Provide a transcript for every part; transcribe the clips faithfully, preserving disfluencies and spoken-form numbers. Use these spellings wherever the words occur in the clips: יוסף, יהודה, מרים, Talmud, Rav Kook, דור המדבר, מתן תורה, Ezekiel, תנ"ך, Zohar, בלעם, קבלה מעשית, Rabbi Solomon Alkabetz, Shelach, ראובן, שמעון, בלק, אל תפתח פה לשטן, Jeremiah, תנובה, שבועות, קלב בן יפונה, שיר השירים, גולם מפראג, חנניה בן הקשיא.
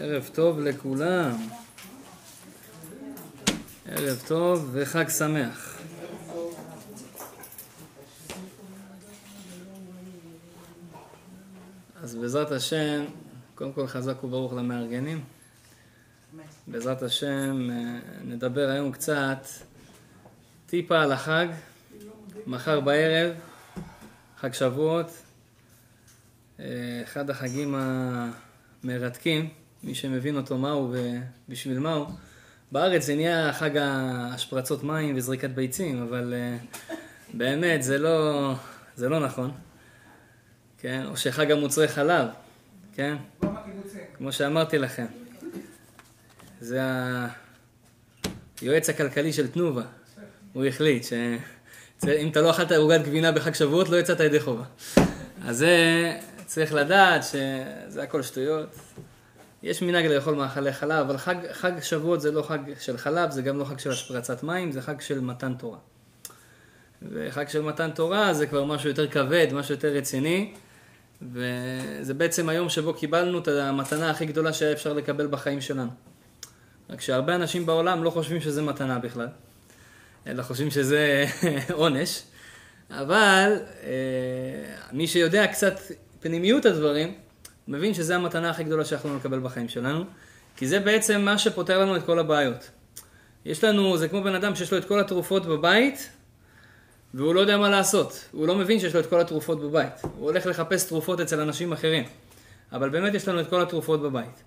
ערב טוב לכולם. ערב טוב וחג שמח. אז בעזרת השם, קודם כל חזק וברוך למארגנים. בעזרת השם נדבר היום קצת טיפה על החג. מחר בערב חג שבועות, אחד החגים המרתקים, מי שמבין אותו מהו ובשביל מהו. בארץ זה נהיה חג השפרצות מים וזריקת ביצים, אבל באמת זה לא, זה לא נכון. כן? או שחג המוצרי חלב, כן? כמו שאמרתי לכם. זה היועץ הכלכלי של תנובה. הוא החליט שאם אתה לא אכלת ערוגת גבינה בחג שבועות, לא יצאת ידי חובה. אז זה צריך לדעת שזה הכל שטויות. יש מנהג לאכול מאכלי חלב, אבל חג, חג שבועות זה לא חג של חלב, זה גם לא חג של השפרצת מים, זה חג של מתן תורה. וחג של מתן תורה זה כבר משהו יותר כבד, משהו יותר רציני, וזה בעצם היום שבו קיבלנו את המתנה הכי גדולה שהיה אפשר לקבל בחיים שלנו. רק שהרבה אנשים בעולם לא חושבים שזה מתנה בכלל, אלא חושבים שזה עונש, אבל מי שיודע קצת פנימיות הדברים, מבין שזו המתנה הכי גדולה שיכולנו לקבל בחיים שלנו, כי זה בעצם מה שפותר לנו את כל הבעיות. יש לנו, זה כמו בן אדם שיש לו את כל התרופות בבית, והוא לא יודע מה לעשות. הוא לא מבין שיש לו את כל התרופות בבית. הוא הולך לחפש תרופות אצל אנשים אחרים. אבל באמת יש לנו את כל התרופות בבית.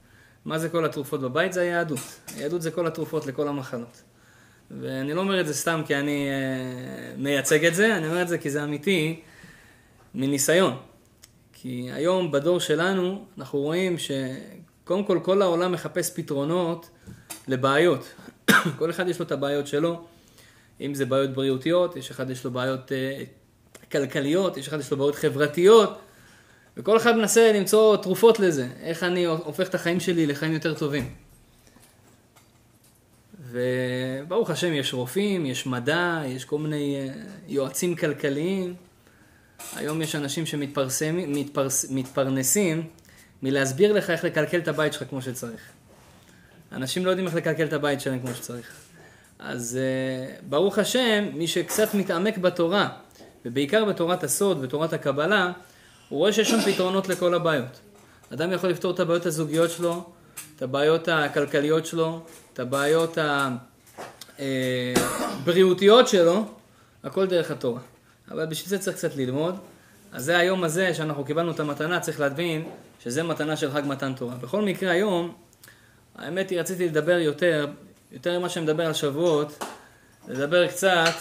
מה זה כל התרופות בבית? זה היהדות. היהדות זה כל התרופות לכל המחלות. ואני לא אומר את זה סתם כי אני מייצג את זה, אני אומר את זה כי זה אמיתי מניסיון. כי היום בדור שלנו אנחנו רואים שקודם כל כל העולם מחפש פתרונות לבעיות. כל אחד יש לו את הבעיות שלו, אם זה בעיות בריאותיות, יש אחד יש לו בעיות אה, כלכליות, יש אחד יש לו בעיות חברתיות, וכל אחד מנסה למצוא תרופות לזה, איך אני הופך את החיים שלי לחיים יותר טובים. וברוך השם יש רופאים, יש מדע, יש כל מיני יועצים כלכליים, היום יש אנשים שמתפרסמים, מתפרס, מתפרנסים מלהסביר לך איך לקלקל את הבית שלך כמו שצריך. אנשים לא יודעים איך לקלקל את הבית שלהם כמו שצריך. אז uh, ברוך השם, מי שקצת מתעמק בתורה, ובעיקר בתורת הסוד, בתורת הקבלה, הוא רואה שיש שם פתרונות לכל הבעיות. אדם יכול לפתור את הבעיות הזוגיות שלו, את הבעיות הכלכליות שלו, את הבעיות הבריאותיות שלו, הכל דרך התורה. אבל בשביל זה צריך קצת ללמוד. אז זה היום הזה שאנחנו קיבלנו את המתנה, צריך להדבין שזה מתנה של חג מתן תורה. בכל מקרה היום, האמת היא רציתי לדבר יותר, יותר ממה שמדבר על שבועות, לדבר קצת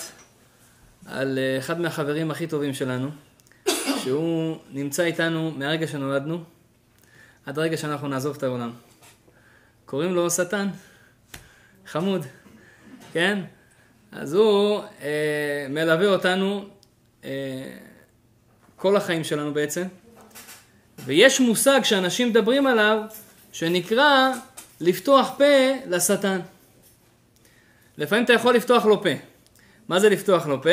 על אחד מהחברים הכי טובים שלנו, שהוא נמצא איתנו מהרגע שנולדנו, עד הרגע שאנחנו נעזוב את העולם. קוראים לו שטן, חמוד, כן? אז הוא אה, מלווה אותנו אה, כל החיים שלנו בעצם, ויש מושג שאנשים מדברים עליו שנקרא לפתוח פה לשטן. לפעמים אתה יכול לפתוח לו פה. מה זה לפתוח לו פה?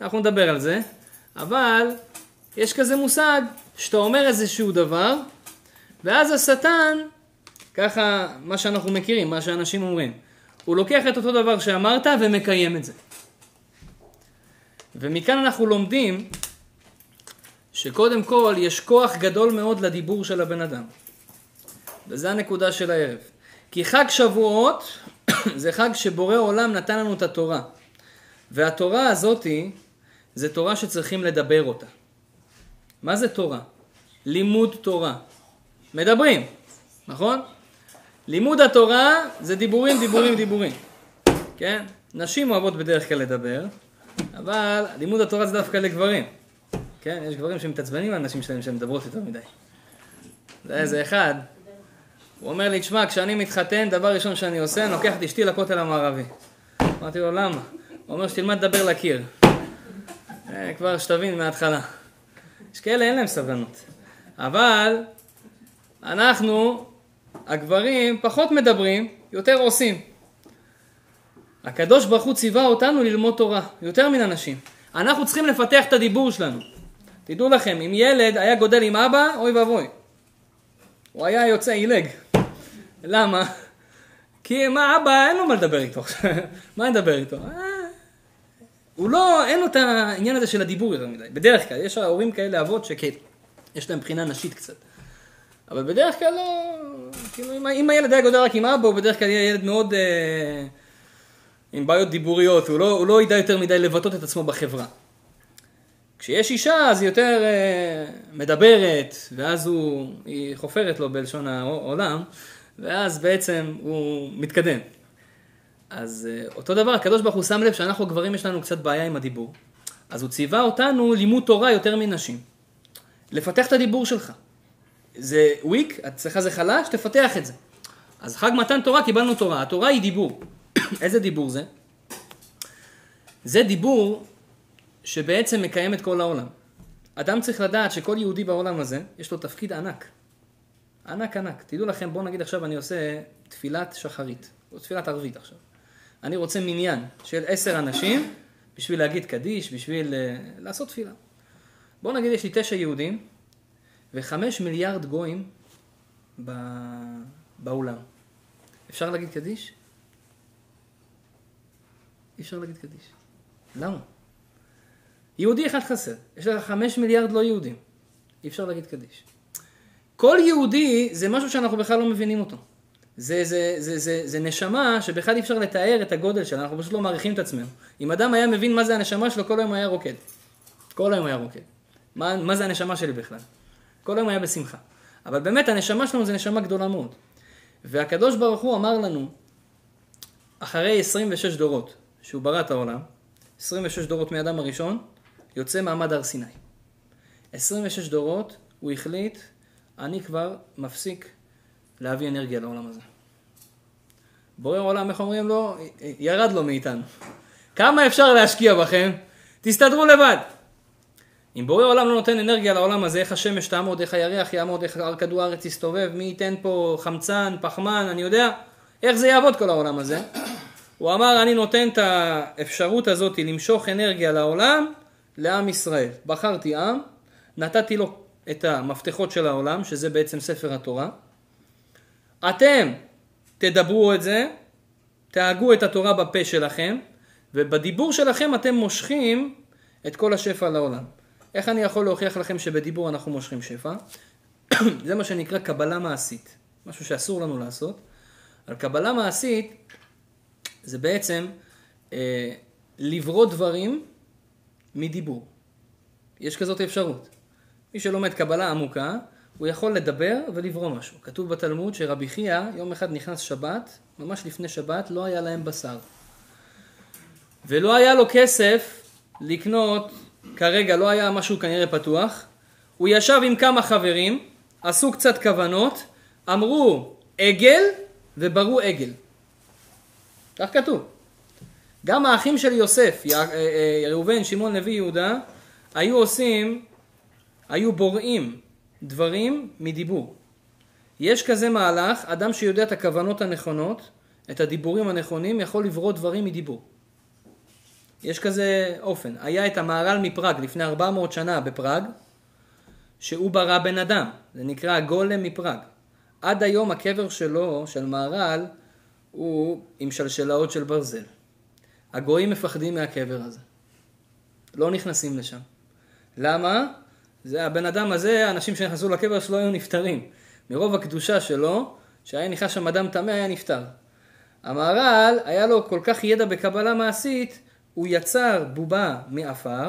אנחנו נדבר על זה, אבל יש כזה מושג שאתה אומר איזשהו דבר, ואז השטן, ככה מה שאנחנו מכירים, מה שאנשים אומרים, הוא לוקח את אותו דבר שאמרת ומקיים את זה. ומכאן אנחנו לומדים שקודם כל יש כוח גדול מאוד לדיבור של הבן אדם. וזו הנקודה של הערב. כי חג שבועות זה חג שבורא עולם נתן לנו את התורה. והתורה הזאת זה תורה שצריכים לדבר אותה. מה זה תורה? לימוד תורה. מדברים, נכון? לימוד התורה זה דיבורים, דיבורים, דיבורים. כן? נשים אוהבות בדרך כלל לדבר, אבל לימוד התורה זה דווקא לגברים. כן? יש גברים שמתעצבנים על נשים שלהם שמדברות יותר מדי. זה איזה אחד, הוא אומר לי, תשמע, כשאני מתחתן, דבר ראשון שאני עושה, אני לוקח את אשתי לכותל המערבי. אמרתי לו, למה? הוא אומר שתלמד לדבר לקיר. כבר שתבין מההתחלה. יש כאלה, אין להם סבלנות. אבל אנחנו, הגברים, פחות מדברים, יותר עושים. הקדוש ברוך הוא ציווה אותנו ללמוד תורה, יותר מן אנשים. אנחנו צריכים לפתח את הדיבור שלנו. תדעו לכם, אם ילד היה גודל עם אבא, אוי ואבוי. הוא היה יוצא אילג. למה? כי מה, אבא, אין לו מה לדבר איתו. מה נדבר איתו? הוא לא, אין לו את העניין הזה של הדיבור יותר מדי. בדרך כלל, יש ההורים כאלה אבות שכן, יש להם בחינה נשית קצת. אבל בדרך כלל לא, כאילו, אם, אם הילד היה גודל רק עם אבא, הוא בדרך כלל יהיה ילד מאוד אה, עם בעיות דיבוריות, הוא לא, הוא לא ידע יותר מדי לבטות את עצמו בחברה. כשיש אישה, אז היא יותר אה, מדברת, ואז הוא, היא חופרת לו בלשון העולם, ואז בעצם הוא מתקדם. אז אה, אותו דבר, הקדוש ברוך הוא שם לב שאנחנו גברים יש לנו קצת בעיה עם הדיבור. אז הוא ציווה אותנו לימוד תורה יותר מנשים. לפתח את הדיבור שלך. זה וויק, אצלך זה חלש, תפתח את זה. אז חג מתן תורה, קיבלנו תורה. התורה היא דיבור. איזה דיבור זה? זה דיבור שבעצם מקיים את כל העולם. אדם צריך לדעת שכל יהודי בעולם הזה, יש לו תפקיד ענק. ענק ענק. תדעו לכם, בואו נגיד עכשיו אני עושה תפילת שחרית, או תפילת ערבית עכשיו. אני רוצה מניין של עשר אנשים, בשביל להגיד קדיש, בשביל uh, לעשות תפילה. בואו נגיד, יש לי תשע יהודים, וחמש מיליארד גויים ב... בעולם. אפשר להגיד קדיש? אפשר להגיד קדיש. למה? יהודי אחד חסר. יש לך חמש מיליארד לא יהודים. אפשר להגיד קדיש. כל יהודי זה משהו שאנחנו בכלל לא מבינים אותו. זה, זה, זה, זה, זה נשמה שבכלל אפשר לתאר את הגודל שלה. אנחנו פשוט לא מעריכים את עצמנו. אם אדם היה מבין מה זה הנשמה שלו, כל היום היה רוקד. כל היום היה רוקד. מה, מה זה הנשמה שלי בכלל? כל היום היה בשמחה. אבל באמת הנשמה שלנו זה נשמה גדולה מאוד. והקדוש ברוך הוא אמר לנו, אחרי עשרים ושש דורות שהוא ברא את העולם, עשרים ושש דורות מאדם הראשון, יוצא מעמד הר סיני. עשרים ושש דורות הוא החליט, אני כבר מפסיק להביא אנרגיה לעולם הזה. בורא העולם, איך אומרים לו? ירד לו מאיתנו. כמה אפשר להשקיע בכם? תסתדרו לבד. אם בורא העולם לא נותן אנרגיה לעולם הזה, איך השמש תעמוד, איך הירח יעמוד, איך כדור הארץ יסתובב, מי ייתן פה חמצן, פחמן, אני יודע, איך זה יעבוד כל העולם הזה. הוא אמר, אני נותן את האפשרות הזאת למשוך אנרגיה לעולם, לעם ישראל. בחרתי עם, נתתי לו את המפתחות של העולם, שזה בעצם ספר התורה. אתם תדברו את זה, תהגו את התורה בפה שלכם, ובדיבור שלכם אתם מושכים את כל השפע לעולם. איך אני יכול להוכיח לכם שבדיבור אנחנו מושכים שפע? זה מה שנקרא קבלה מעשית. משהו שאסור לנו לעשות. אבל קבלה מעשית זה בעצם אה, לברוא דברים מדיבור. יש כזאת אפשרות. מי שלומד קבלה עמוקה, הוא יכול לדבר ולברוא משהו. כתוב בתלמוד שרבי חייא יום אחד נכנס שבת, ממש לפני שבת לא היה להם בשר. ולא היה לו כסף לקנות, כרגע לא היה משהו כנראה פתוח, הוא ישב עם כמה חברים, עשו קצת כוונות, אמרו עגל וברו עגל. כך כתוב. גם האחים של יוסף, ראובן, שמעון, לוי, יהודה, היו עושים, היו בוראים דברים מדיבור. יש כזה מהלך, אדם שיודע את הכוונות הנכונות, את הדיבורים הנכונים, יכול לברוא דברים מדיבור. יש כזה אופן. היה את המהר"ל מפראג לפני ארבע מאות שנה בפראג, שהוא ברא בן אדם. זה נקרא גולם מפראג. עד היום הקבר שלו, של מהר"ל, הוא עם שלשלאות של ברזל. הגויים מפחדים מהקבר הזה. לא נכנסים לשם. למה? זה הבן אדם הזה, האנשים שנכנסו לקבר שלו היו נפטרים. מרוב הקדושה שלו, שהיה נכנס שם אדם טמא, היה נפטר. המהר"ל היה לו כל כך ידע בקבלה מעשית, הוא יצר בובה מאפר,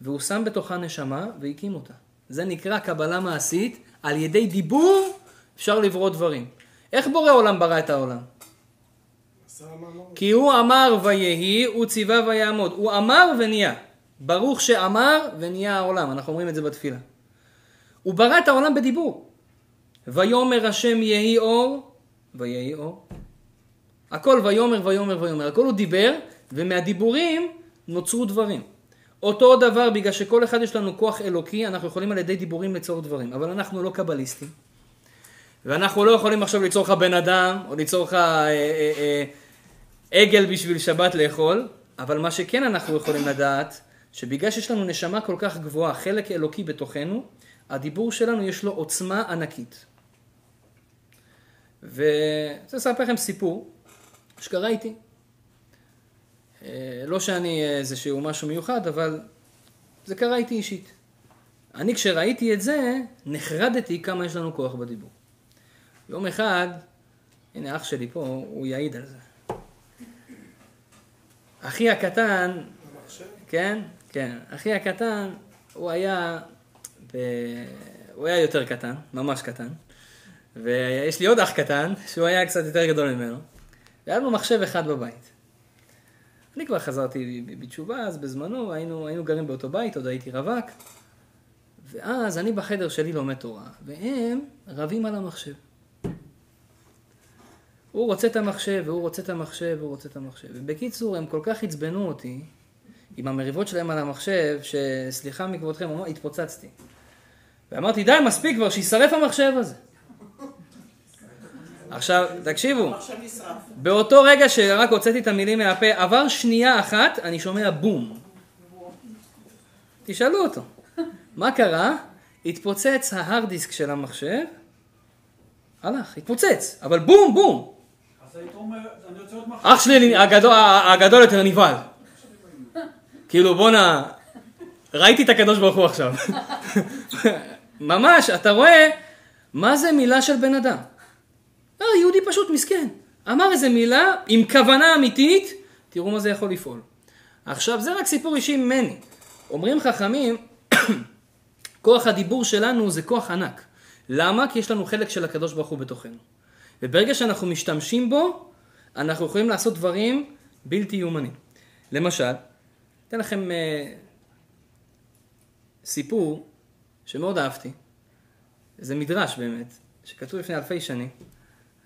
והוא שם בתוכה נשמה והקים אותה. זה נקרא קבלה מעשית, על ידי דיבור אפשר לברוא דברים. איך בורא עולם ברא את העולם? כי הוא אמר ויהי, הוא ציווה ויעמוד. הוא אמר ונהיה. ברוך שאמר ונהיה העולם. אנחנו אומרים את זה בתפילה. הוא ברא את העולם בדיבור. ויאמר השם יהי אור, ויהי אור. הכל ויאמר ויאמר ויאמר. הכל הוא דיבר, ומהדיבורים נוצרו דברים. אותו דבר, בגלל שכל אחד יש לנו כוח אלוקי, אנחנו יכולים על ידי דיבורים ליצור דברים, אבל אנחנו לא קבליסטים, ואנחנו לא יכולים עכשיו ליצור לך בן אדם, או ליצור לך אה, אה, אה, עגל בשביל שבת לאכול, אבל מה שכן אנחנו יכולים לדעת, שבגלל שיש לנו נשמה כל כך גבוהה, חלק אלוקי בתוכנו, הדיבור שלנו יש לו עוצמה ענקית. ואני רוצה לספר לכם סיפור שקרה איתי. לא שאני איזשהו משהו מיוחד, אבל זה קרה איתי אישית. אני כשראיתי את זה, נחרדתי כמה יש לנו כוח בדיבור. יום אחד, הנה אח שלי פה, הוא יעיד על זה. אחי הקטן, כן, כן, אחי הקטן, הוא היה, ב... הוא היה יותר קטן, ממש קטן. ויש לי עוד אח קטן, שהוא היה קצת יותר גדול ממנו. והיה לנו מחשב אחד בבית. אני כבר חזרתי בתשובה, אז בזמנו היינו, היינו גרים באותו בית, עוד הייתי רווק. ואז אני בחדר שלי לומד תורה, והם רבים על המחשב. הוא רוצה את המחשב, והוא רוצה את המחשב, והוא רוצה את המחשב. ובקיצור, הם כל כך הצבנו אותי, עם המריבות שלהם על המחשב, שסליחה מכבודכם, התפוצצתי. ואמרתי, די, מספיק כבר, שישרף המחשב הזה. עכשיו, תקשיבו, באותו רגע שרק הוצאתי את המילים מהפה, עבר שנייה אחת, אני שומע בום. תשאלו אותו, מה קרה? התפוצץ ההארד דיסק של המחשב, הלך, התפוצץ, אבל בום, בום. אח שלי הגדול יותר נבהל. כאילו, בוא נע... ראיתי את הקדוש ברוך הוא עכשיו. ממש, אתה רואה, מה זה מילה של בן אדם? לא, יהודי פשוט מסכן. אמר איזה מילה, עם כוונה אמיתית, תראו מה זה יכול לפעול. עכשיו, זה רק סיפור אישי ממני. אומרים חכמים, כוח הדיבור שלנו זה כוח ענק. למה? כי יש לנו חלק של הקדוש ברוך הוא בתוכנו. וברגע שאנחנו משתמשים בו, אנחנו יכולים לעשות דברים בלתי יומנים. למשל, אתן לכם אה, סיפור שמאוד אהבתי. זה מדרש באמת, שכתוב לפני אלפי שנים.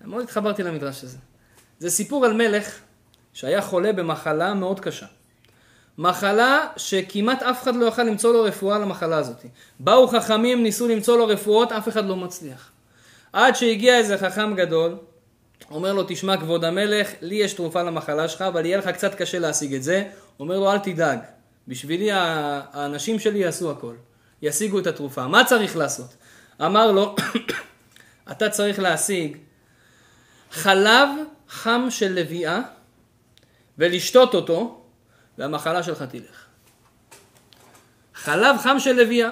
מאוד התחברתי למדרש הזה. זה סיפור על מלך שהיה חולה במחלה מאוד קשה. מחלה שכמעט אף אחד לא יוכל למצוא לו רפואה למחלה הזאת. באו חכמים, ניסו למצוא לו רפואות, אף אחד לא מצליח. עד שהגיע איזה חכם גדול, אומר לו, תשמע כבוד המלך, לי יש תרופה למחלה שלך, אבל יהיה לך קצת קשה להשיג את זה. אומר לו, אל תדאג, בשבילי האנשים שלי יעשו הכל. ישיגו את התרופה. מה צריך לעשות? אמר לו, אתה צריך להשיג חלב חם של לביאה ולשתות אותו, והמחלה שלך תלך. חלב חם של לביאה.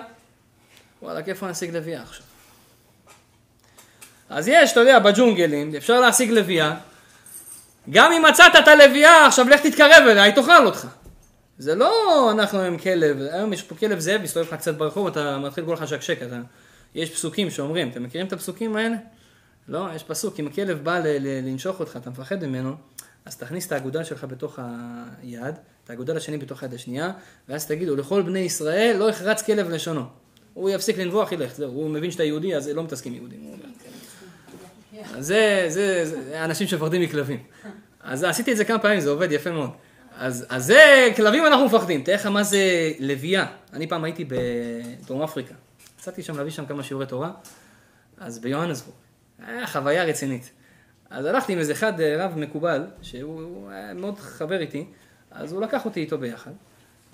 וואלה, כיף להשיג לביאה עכשיו. אז יש, אתה יודע, בג'ונגלים, אפשר להשיג לביאה. גם אם מצאת את הלביאה, עכשיו לך תתקרב אליה, היא תאכל אותך. זה לא אנחנו עם כלב, היום יש פה כלב זאב, מסתובב לך קצת ברחוב, אתה מתחיל כל חשקשק, אתה... יש פסוקים שאומרים, אתם מכירים את הפסוקים האלה? לא, יש פסוק, אם הכלב בא ל- ל- לנשוך אותך, אתה מפחד ממנו, אז תכניס את האגודל שלך בתוך היד, את האגודל השני בתוך היד השנייה, ואז תגידו, לכל בני ישראל לא יחרץ כלב לשונו. הוא יפסיק לנבוח, ילך, זהו, הוא מבין שאתה יהודי, אז לא מתעסקים יהודים. זה, זה, זה אנשים שפחדים מכלבים. אז עשיתי את זה כמה פעמים, זה עובד יפה מאוד. אז, אז זה, כלבים אנחנו מפחדים. תארך מה זה לביאה. אני פעם הייתי בדרום אפריקה. יצאתי שם להביא שם כמה שיעורי תורה, אז ביוהנסבורג. היה חוויה רצינית. אז הלכתי עם איזה אחד רב מקובל, שהוא היה מאוד חבר איתי, אז הוא לקח אותי איתו ביחד.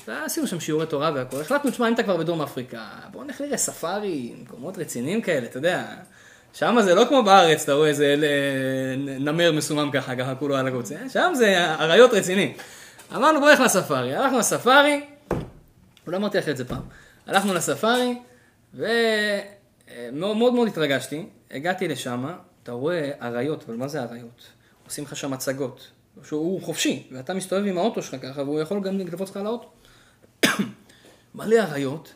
ועשינו שם שיעורי תורה והכל. החלטנו, תשמע, אם אתה כבר בדרום אפריקה, בואו נלך לראות ספארי, מקומות רציניים כאלה, אתה יודע. שם זה לא כמו בארץ, אתה רואה איזה נמר מסומם ככה, ככה כולו על הגוצה. שם זה עריות רציניים. אמרנו, בואו נלך לספארי. הלכנו לספארי, לא אמרתי אחרי את זה פעם. הלכנו לספארי, ומאוד מאוד, מאוד התרגשתי. הגעתי לשם, אתה רואה עריות, אבל מה זה עריות? עושים לך שם מצגות. שהוא חופשי, ואתה מסתובב עם האוטו שלך ככה, והוא יכול גם לגלפות לך על האוטו. מלא עריות,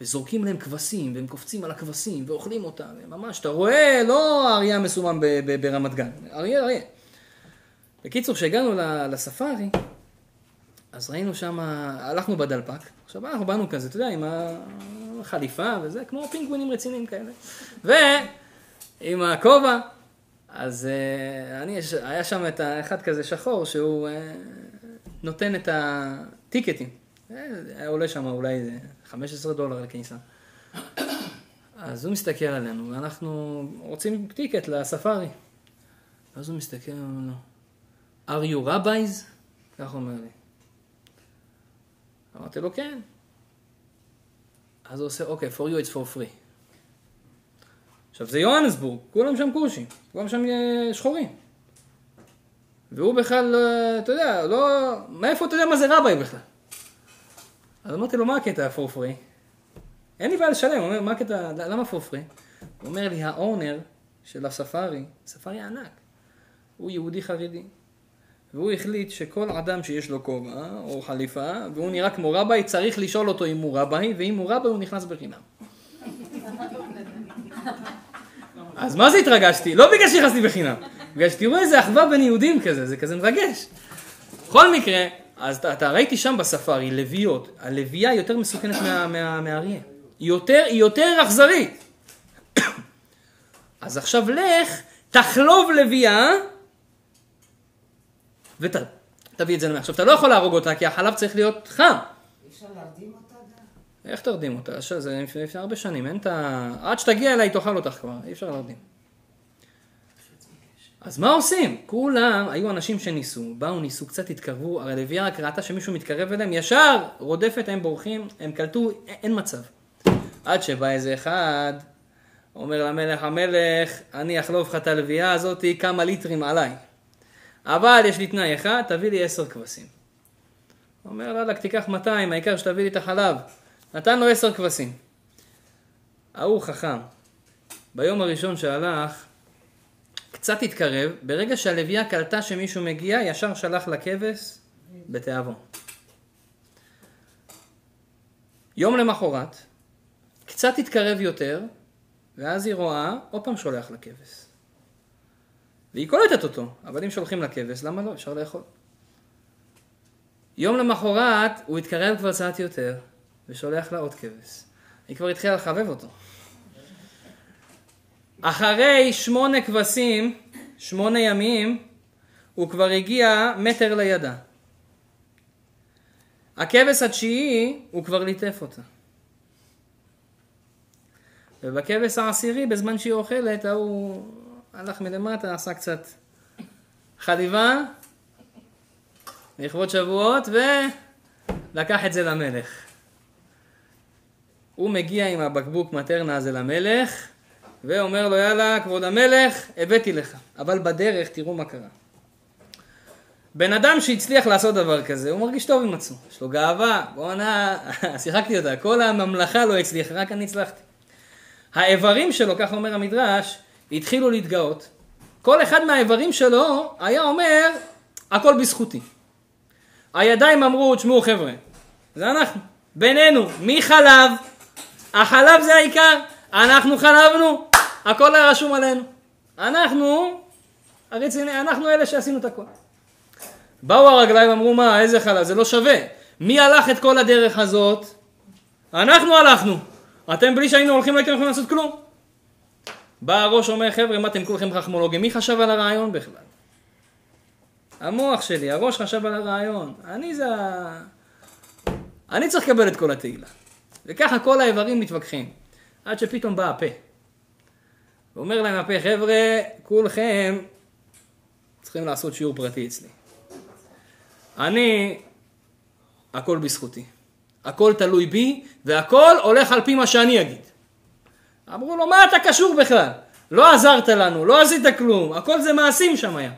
וזורקים להם כבשים, והם קופצים על הכבשים, ואוכלים אותם, ממש, אתה רואה, לא אריה מסומם ב- ב- ברמת גן, אריה, אריה. בקיצור, כשהגענו לספארי, אז ראינו שם, הלכנו בדלפק, עכשיו אנחנו באנו כזה, אתה יודע, עם החליפה וזה, כמו פינגווינים רציניים כאלה, ועם הכובע, אז אני, היה שם את האחד כזה שחור שהוא נותן את הטיקטים. היה עולה שם אולי חמישה עשר דולר לכניסה. אז הוא מסתכל עלינו, ואנחנו רוצים טיקט לספארי. אז הוא מסתכל עלינו, are you rabbis? כך אומר לי. אמרתי לו, כן. אז הוא עושה, אוקיי, for you it's for free. עכשיו זה יוהנסבורג, כולם שם קורשים, כולם שם שחורים. והוא בכלל, אתה יודע, לא... מאיפה אתה יודע מה זה רבי בכלל? אז אמרתי לו, מה הקטע הפורפרי? אין לי בעיה לשלם, הוא אומר, מה הקטע, למה פורפרי? הוא אומר לי, האונר של הספארי, ספארי ענק, הוא יהודי חרדי. והוא החליט שכל אדם שיש לו כובע או חליפה, והוא נראה כמו רבי, צריך לשאול אותו אם הוא רבי, ואם הוא רבי הוא נכנס בחינם. אז מה זה התרגשתי? לא בגלל שהכנסתי בחינם, בגלל שתראו איזה אחווה בין יהודים כזה, זה כזה מרגש. בכל מקרה, אז אתה, אתה ראיתי שם בספארי, לוויות, הלוויה היא יותר מסוכנת מה, מה, מהאריה. היא יותר, היא יותר אכזרית. אז עכשיו לך, תחלוב לוויה, ותביא את זה למאה. עכשיו, אתה לא יכול להרוג אותה, כי החלב צריך להיות חם. אפשר להרדים אותה גם? איך תרדים אותה? שזה לפני הרבה שנים, אין את ה... עד שתגיע אליי, תאכל אותך כבר, אי אפשר להרדים. אז מה עושים? כולם, היו אנשים שניסו, באו, ניסו, קצת התקרבו, הרי לוויה רק ראתה שמישהו מתקרב אליהם, ישר רודפת, הם בורחים, הם קלטו, אין מצב. עד שבא איזה אחד, אומר למלך, המלך, אני אחלוב לך את הלוויה הזאת, כמה ליטרים עליי. אבל יש לי תנאי אחד, תביא לי עשר כבשים. הוא אומר, ללק, תיקח מאתיים, העיקר שתביא לי את החלב. נתן לו עשר כבשים. ההוא חכם. ביום הראשון שהלך, קצת התקרב, ברגע שהלוויה קלטה שמישהו מגיע, ישר שלח לכבש בתאבו. יום למחרת, קצת התקרב יותר, ואז היא רואה, עוד פעם שולח לכבש. והיא קולטת אותו, אבל אם שולחים לכבש, למה לא? אפשר לאכול. יום למחרת, הוא התקרב כבר צעת יותר, ושולח לה עוד כבש. היא כבר התחילה לחבב אותו. אחרי שמונה כבשים, שמונה ימים, הוא כבר הגיע מטר לידה. הכבש התשיעי, הוא כבר ליטף אותה. ובכבש העשירי, בזמן שהיא אוכלת, הוא... הלך מלמטה, עשה קצת חליבה, לכבוד שבועות, ולקח את זה למלך. הוא מגיע עם הבקבוק מטרנה הזה למלך, ואומר לו, יאללה, כבוד המלך, הבאתי לך. אבל בדרך, תראו מה קרה. בן אדם שהצליח לעשות דבר כזה, הוא מרגיש טוב עם עצמו. יש לו גאווה, בוא נע... שיחקתי אותה, כל הממלכה לא הצליח, רק אני הצלחתי. האיברים שלו, כך אומר המדרש, התחילו להתגאות. כל אחד מהאיברים שלו היה אומר, הכל בזכותי. הידיים אמרו, תשמעו חבר'ה, זה אנחנו, בינינו, מי חלב? החלב זה העיקר, אנחנו חלבנו, הכל היה רשום עלינו. אנחנו, הרציני, אנחנו אלה שעשינו את הכל. באו הרגליים, אמרו, מה, איזה חלב? זה לא שווה. מי הלך את כל הדרך הזאת? אנחנו הלכנו. אתם בלי שהיינו הולכים, לא הייתם יכולים לעשות כלום. בא הראש אומר, חבר'ה, מה אתם כולכם חכמולוגים? מי חשב על הרעיון בכלל? המוח שלי, הראש חשב על הרעיון. אני זה... אני צריך לקבל את כל התהילה. וככה כל האיברים מתווכחים. עד שפתאום בא הפה. הוא אומר להם הפה, חבר'ה, כולכם צריכים לעשות שיעור פרטי אצלי. אני, הכל בזכותי. הכל תלוי בי, והכל הולך על פי מה שאני אגיד. אמרו לו, מה אתה קשור בכלל? לא עזרת לנו, לא עשית כלום, הכל זה מעשים שם היה.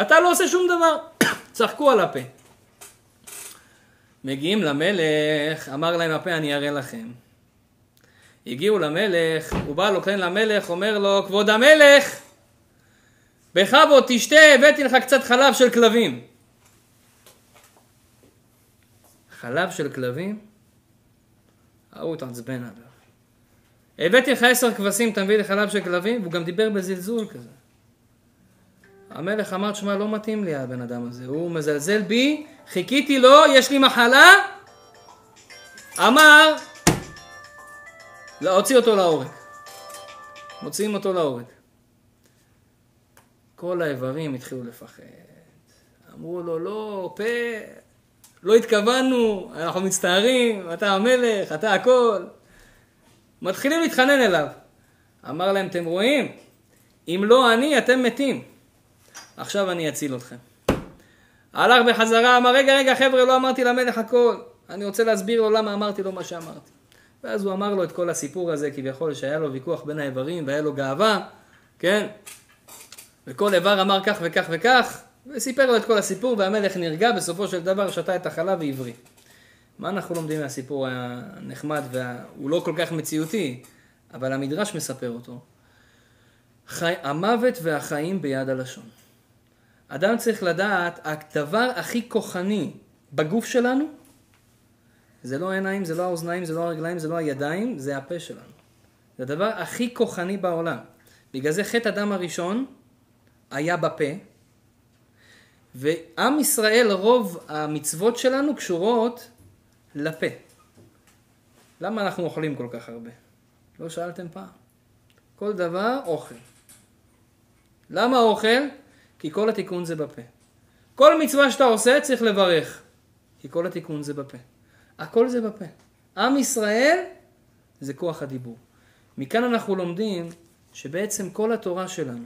אתה לא עושה שום דבר. צחקו על הפה. מגיעים למלך, אמר להם הפה, אני אראה לכם. הגיעו למלך, הוא בא לוקחן למלך, אומר לו, כבוד המלך, בכבוד תשתה, הבאתי לך קצת חלב של כלבים. חלב של כלבים? ההוא תעצבן עליו. הבאתי לך עשר כבשים, תביא לי חלב של כלבים, והוא גם דיבר בזלזול כזה. המלך אמר, שמה, לא מתאים לי הבן אדם הזה, הוא מזלזל בי, חיכיתי לו, יש לי מחלה, אמר, להוציא אותו להורג. מוציאים אותו להורג. כל האיברים התחילו לפחד. אמרו לו, לא, פה, לא התכוונו, אנחנו מצטערים, אתה המלך, אתה הכל. מתחילים להתחנן אליו. אמר להם, אתם רואים? אם לא אני, אתם מתים. עכשיו אני אציל אתכם. הלך בחזרה, אמר, רגע, רגע, חבר'ה, לא אמרתי למלך הכל. אני רוצה להסביר לו למה אמרתי לו מה שאמרתי. ואז הוא אמר לו את כל הסיפור הזה, כביכול שהיה לו ויכוח בין האיברים, והיה לו גאווה, כן? וכל איבר אמר כך וכך וכך, וסיפר לו את כל הסיפור, והמלך נרגע, בסופו של דבר שתה את החלב ועברי. מה אנחנו לומדים מהסיפור הנחמד, והוא לא כל כך מציאותי, אבל המדרש מספר אותו. חי... המוות והחיים ביד הלשון. אדם צריך לדעת, הדבר הכי כוחני בגוף שלנו, זה לא העיניים, זה לא האוזניים, זה לא הרגליים, זה לא הידיים, זה הפה שלנו. זה הדבר הכי כוחני בעולם. בגלל זה חטא אדם הראשון היה בפה, ועם ישראל רוב המצוות שלנו קשורות לפה. למה אנחנו אוכלים כל כך הרבה? לא שאלתם פעם. כל דבר אוכל. למה אוכל? כי כל התיקון זה בפה. כל מצווה שאתה עושה צריך לברך, כי כל התיקון זה בפה. הכל זה בפה. עם ישראל זה כוח הדיבור. מכאן אנחנו לומדים שבעצם כל התורה שלנו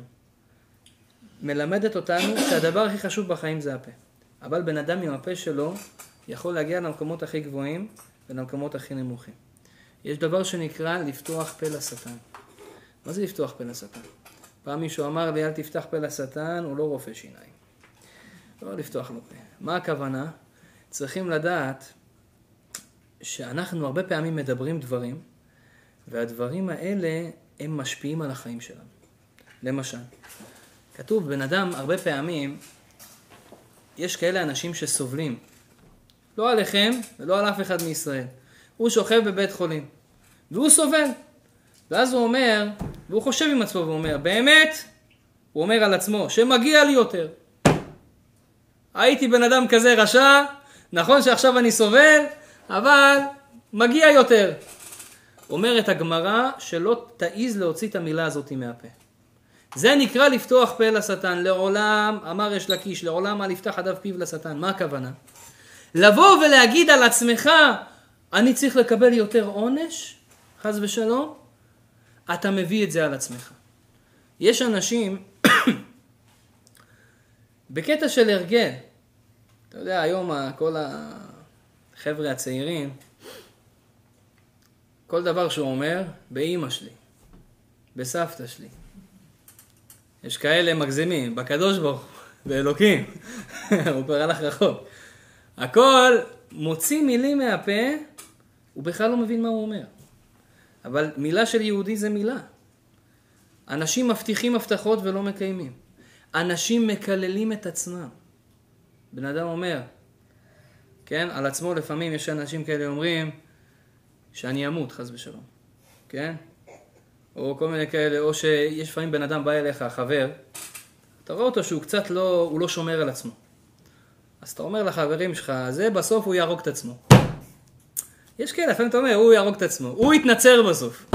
מלמדת אותנו שהדבר הכי חשוב בחיים זה הפה. אבל בן אדם עם הפה שלו יכול להגיע למקומות הכי גבוהים ולמקומות הכי נמוכים. יש דבר שנקרא לפתוח פה לשטן. מה זה לפתוח פה לשטן? פעם מישהו אמר לי, אל תפתח פה לשטן, הוא לא רופא שיניים. לא לפתוח לו פה. מה הכוונה? צריכים לדעת שאנחנו הרבה פעמים מדברים דברים, והדברים האלה הם משפיעים על החיים שלנו. למשל, כתוב בן אדם הרבה פעמים, יש כאלה אנשים שסובלים, לא עליכם ולא על אף אחד מישראל. הוא שוכב בבית חולים, והוא סובל. ואז הוא אומר, והוא חושב עם עצמו ואומר, באמת, הוא אומר על עצמו, שמגיע לי יותר. הייתי בן אדם כזה רשע, נכון שעכשיו אני סובל, אבל מגיע יותר. אומרת הגמרא שלא תעיז להוציא את המילה הזאת מהפה. זה נקרא לפתוח פה לשטן. לעולם, אמר יש לקיש, לעולם אל יפתח עד פיו לשטן. מה הכוונה? לבוא ולהגיד על עצמך, אני צריך לקבל יותר עונש, חס ושלום, אתה מביא את זה על עצמך. יש אנשים, בקטע של הרגל, אתה יודע, היום כל ה... חבר'ה הצעירים, כל דבר שהוא אומר, באמא שלי, בסבתא שלי. יש כאלה מגזימים, בקדוש ברוך, באלוקים, הוא פרע לך רחוק. הכל מוציא מילים מהפה, הוא בכלל לא מבין מה הוא אומר. אבל מילה של יהודי זה מילה. אנשים מבטיחים הבטחות ולא מקיימים. אנשים מקללים את עצמם. בן אדם אומר, כן, על עצמו לפעמים יש אנשים כאלה אומרים שאני אמות, חס ושלום, כן? או כל מיני כאלה, או שיש לפעמים בן אדם בא אליך, חבר, אתה רואה אותו שהוא קצת לא, הוא לא שומר על עצמו. אז אתה אומר לחברים שלך, זה בסוף הוא יהרוג את עצמו. יש כאלה, לפעמים אתה אומר, הוא יהרוג את עצמו, הוא יתנצר בסוף.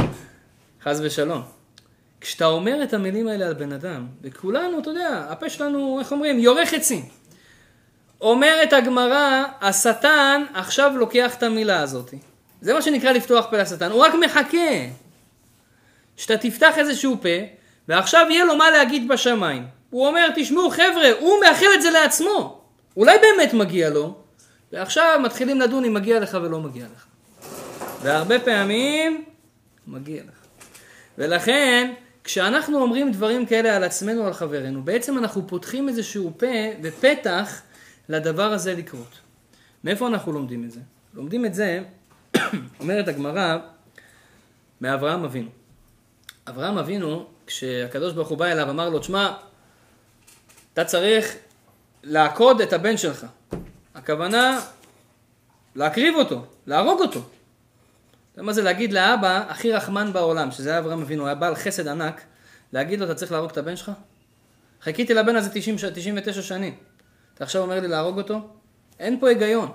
חס ושלום. כשאתה אומר את המילים האלה על בן אדם, וכולנו, אתה יודע, הפה שלנו, איך אומרים, יורה חצי. אומרת הגמרא, השטן עכשיו לוקח את המילה הזאת. זה מה שנקרא לפתוח פה לשטן. הוא רק מחכה שאתה תפתח איזשהו פה, ועכשיו יהיה לו מה להגיד בשמיים. הוא אומר, תשמעו חבר'ה, הוא מאחל את זה לעצמו. אולי באמת מגיע לו, ועכשיו מתחילים לדון אם מגיע לך ולא מגיע לך. והרבה פעמים מגיע לך. ולכן, כשאנחנו אומרים דברים כאלה על עצמנו, על חברנו, בעצם אנחנו פותחים איזשהו פה ופתח, לדבר הזה לקרות. מאיפה אנחנו לומדים את זה? לומדים את זה, אומרת הגמרא, מאברהם אבינו. אברהם אבינו, כשהקדוש ברוך הוא בא אליו, אמר לו, תשמע, אתה צריך לעקוד את הבן שלך. הכוונה, להקריב אותו, להרוג אותו. זה מה זה להגיד לאבא, הכי רחמן בעולם, שזה היה אברהם אבינו, היה בעל חסד ענק, להגיד לו, אתה צריך להרוג את הבן שלך? חיכיתי לבן הזה תשעים ותשע שנים. אתה עכשיו אומר לי להרוג אותו? אין פה היגיון.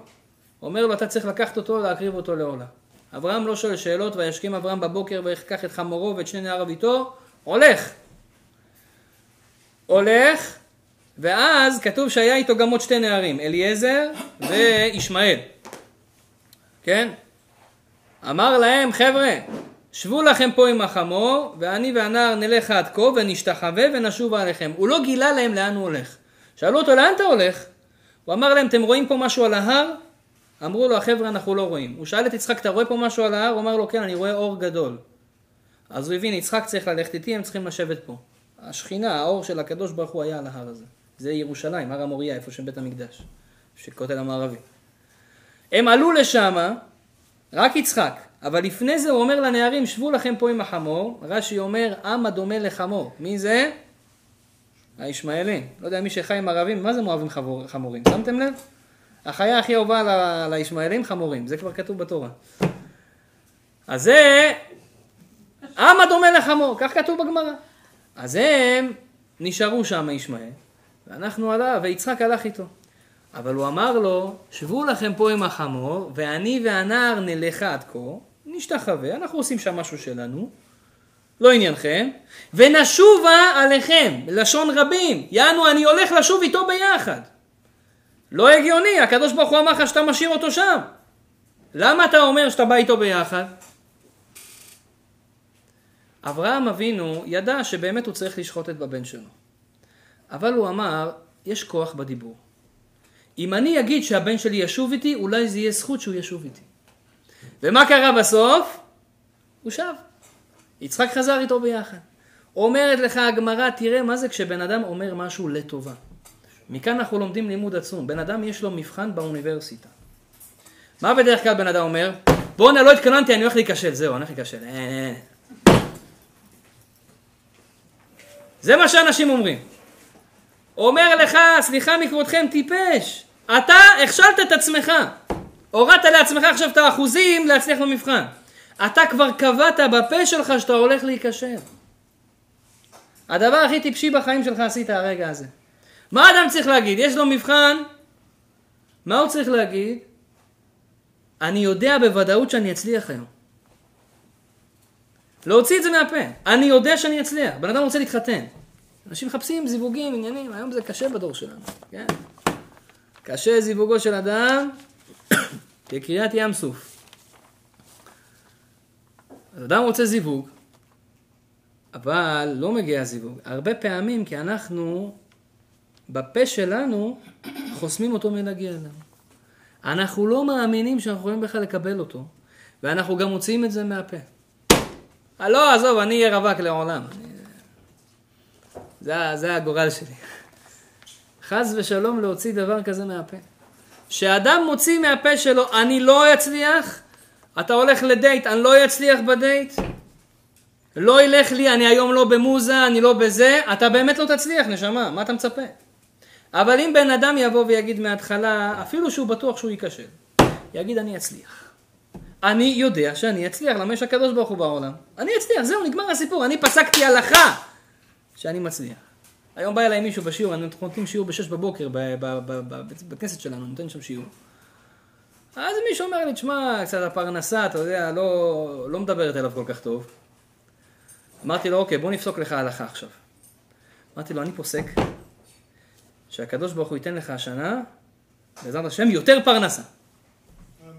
אומר לו, אתה צריך לקחת אותו, להקריב אותו לעולה. אברהם לא שואל שאלות, וישכם אברהם בבוקר ויחקח את חמורו ואת שני נעריו איתו, הולך. הולך, ואז כתוב שהיה איתו גם עוד שתי נערים, אליעזר וישמעאל. כן? אמר להם, חבר'ה, שבו לכם פה עם החמור, ואני והנער נלך עד כה ונשתחווה ונשוב עליכם. הוא לא גילה להם לאן הוא הולך. שאלו אותו, לאן אתה הולך? הוא אמר להם, אתם רואים פה משהו על ההר? אמרו לו, החבר'ה, אנחנו לא רואים. הוא שאל את יצחק, אתה רואה פה משהו על ההר? הוא אמר לו, כן, אני רואה אור גדול. אז הוא הבין, יצחק צריך ללכת איתי, הם צריכים לשבת פה. השכינה, האור של הקדוש ברוך הוא היה על ההר הזה. זה ירושלים, הר המוריה, איפה שבית המקדש, שכותל המערבי. הם עלו לשם, רק יצחק. אבל לפני זה הוא אומר לנערים, שבו לכם פה עם החמור. רש"י אומר, עם הדומה לחמור. מי זה? הישמעאלים. לא יודע, מי שחי עם ערבים, מה זה מואבים חמורים? שמתם לב? החיה הכי אהובה לישמעאלים חמורים, זה כבר כתוב בתורה. אז זה, עם הדומה לחמור, כך כתוב בגמרא. אז הם נשארו שם ישמעאל, ואנחנו עלה, ויצחק הלך איתו. אבל הוא אמר לו, שבו לכם פה עם החמור, ואני והנער נלך עד כה, נשתחווה, אנחנו עושים שם משהו שלנו, לא עניינכם, ונשובה עליכם, לשון רבים, יענו אני הולך לשוב איתו ביחד. לא הגיוני, הקדוש ברוך הוא אמר לך שאתה משאיר אותו שם. למה אתה אומר שאתה בא איתו ביחד? אברהם אבינו ידע שבאמת הוא צריך לשחוט את בבן שלו. אבל הוא אמר, יש כוח בדיבור. אם אני אגיד שהבן שלי ישוב איתי, אולי זה יהיה זכות שהוא ישוב איתי. ומה קרה בסוף? הוא שב. יצחק חזר איתו ביחד. אומרת לך הגמרא, תראה מה זה כשבן אדם אומר משהו לטובה. מכאן אנחנו לומדים לימוד עצום. בן אדם יש לו מבחן באוניברסיטה. מה בדרך כלל בן אדם אומר? בוא נה, לא התכננתי, אני הולך להיקשל. זהו, אני הולך להיקשל. זה מה שאנשים אומרים. אומר לך, סליחה מכבודכם, טיפש. אתה הכשלת את עצמך. הורדת לעצמך עכשיו את האחוזים להצליח במבחן. אתה כבר קבעת בפה שלך שאתה הולך להיקשל. הדבר הכי טיפשי בחיים שלך עשית הרגע הזה. מה אדם צריך להגיד? יש לו מבחן. מה הוא צריך להגיד? אני יודע בוודאות שאני אצליח היום. להוציא את זה מהפה. אני יודע שאני אצליח. בן אדם רוצה להתחתן. אנשים חפשים זיווגים, עניינים. היום זה קשה בדור שלנו. כן? קשה זיווגו של אדם כקריאת ים סוף. אז אדם רוצה זיווג, אבל לא מגיע זיווג. הרבה פעמים כי אנחנו... בפה שלנו חוסמים אותו מלהגיע אלינו. אנחנו לא מאמינים שאנחנו יכולים בכלל לקבל אותו, ואנחנו גם מוצאים את זה מהפה. לא, עזוב, אני אהיה רווק לעולם. אני... זה, זה הגורל שלי. חס ושלום להוציא דבר כזה מהפה. שאדם מוציא מהפה שלו, אני לא אצליח, אתה הולך לדייט, אני לא אצליח בדייט, לא ילך לי, אני היום לא במוזה, אני לא בזה, אתה באמת לא תצליח, נשמה, מה אתה מצפה? אבל אם בן אדם יבוא ויגיד מההתחלה, אפילו שהוא בטוח שהוא ייכשל, יגיד אני אצליח. אני יודע שאני אצליח, למה יש הקדוש ברוך הוא בעולם. אני אצליח, זהו, נגמר הסיפור, אני פסקתי הלכה שאני מצליח. היום בא אליי מישהו בשיעור, אנחנו נותנים שיעור בשש בבוקר בכנסת שלנו, נותן שם שיעור. אז מישהו אומר לי, תשמע, קצת הפרנסה, אתה יודע, לא, לא מדברת אליו כל כך טוב. אמרתי לו, אוקיי, בוא נפסוק לך הלכה עכשיו. אמרתי לו, אני פוסק. שהקדוש ברוך הוא ייתן לך השנה, בעזרת השם, יותר פרנסה. אמן.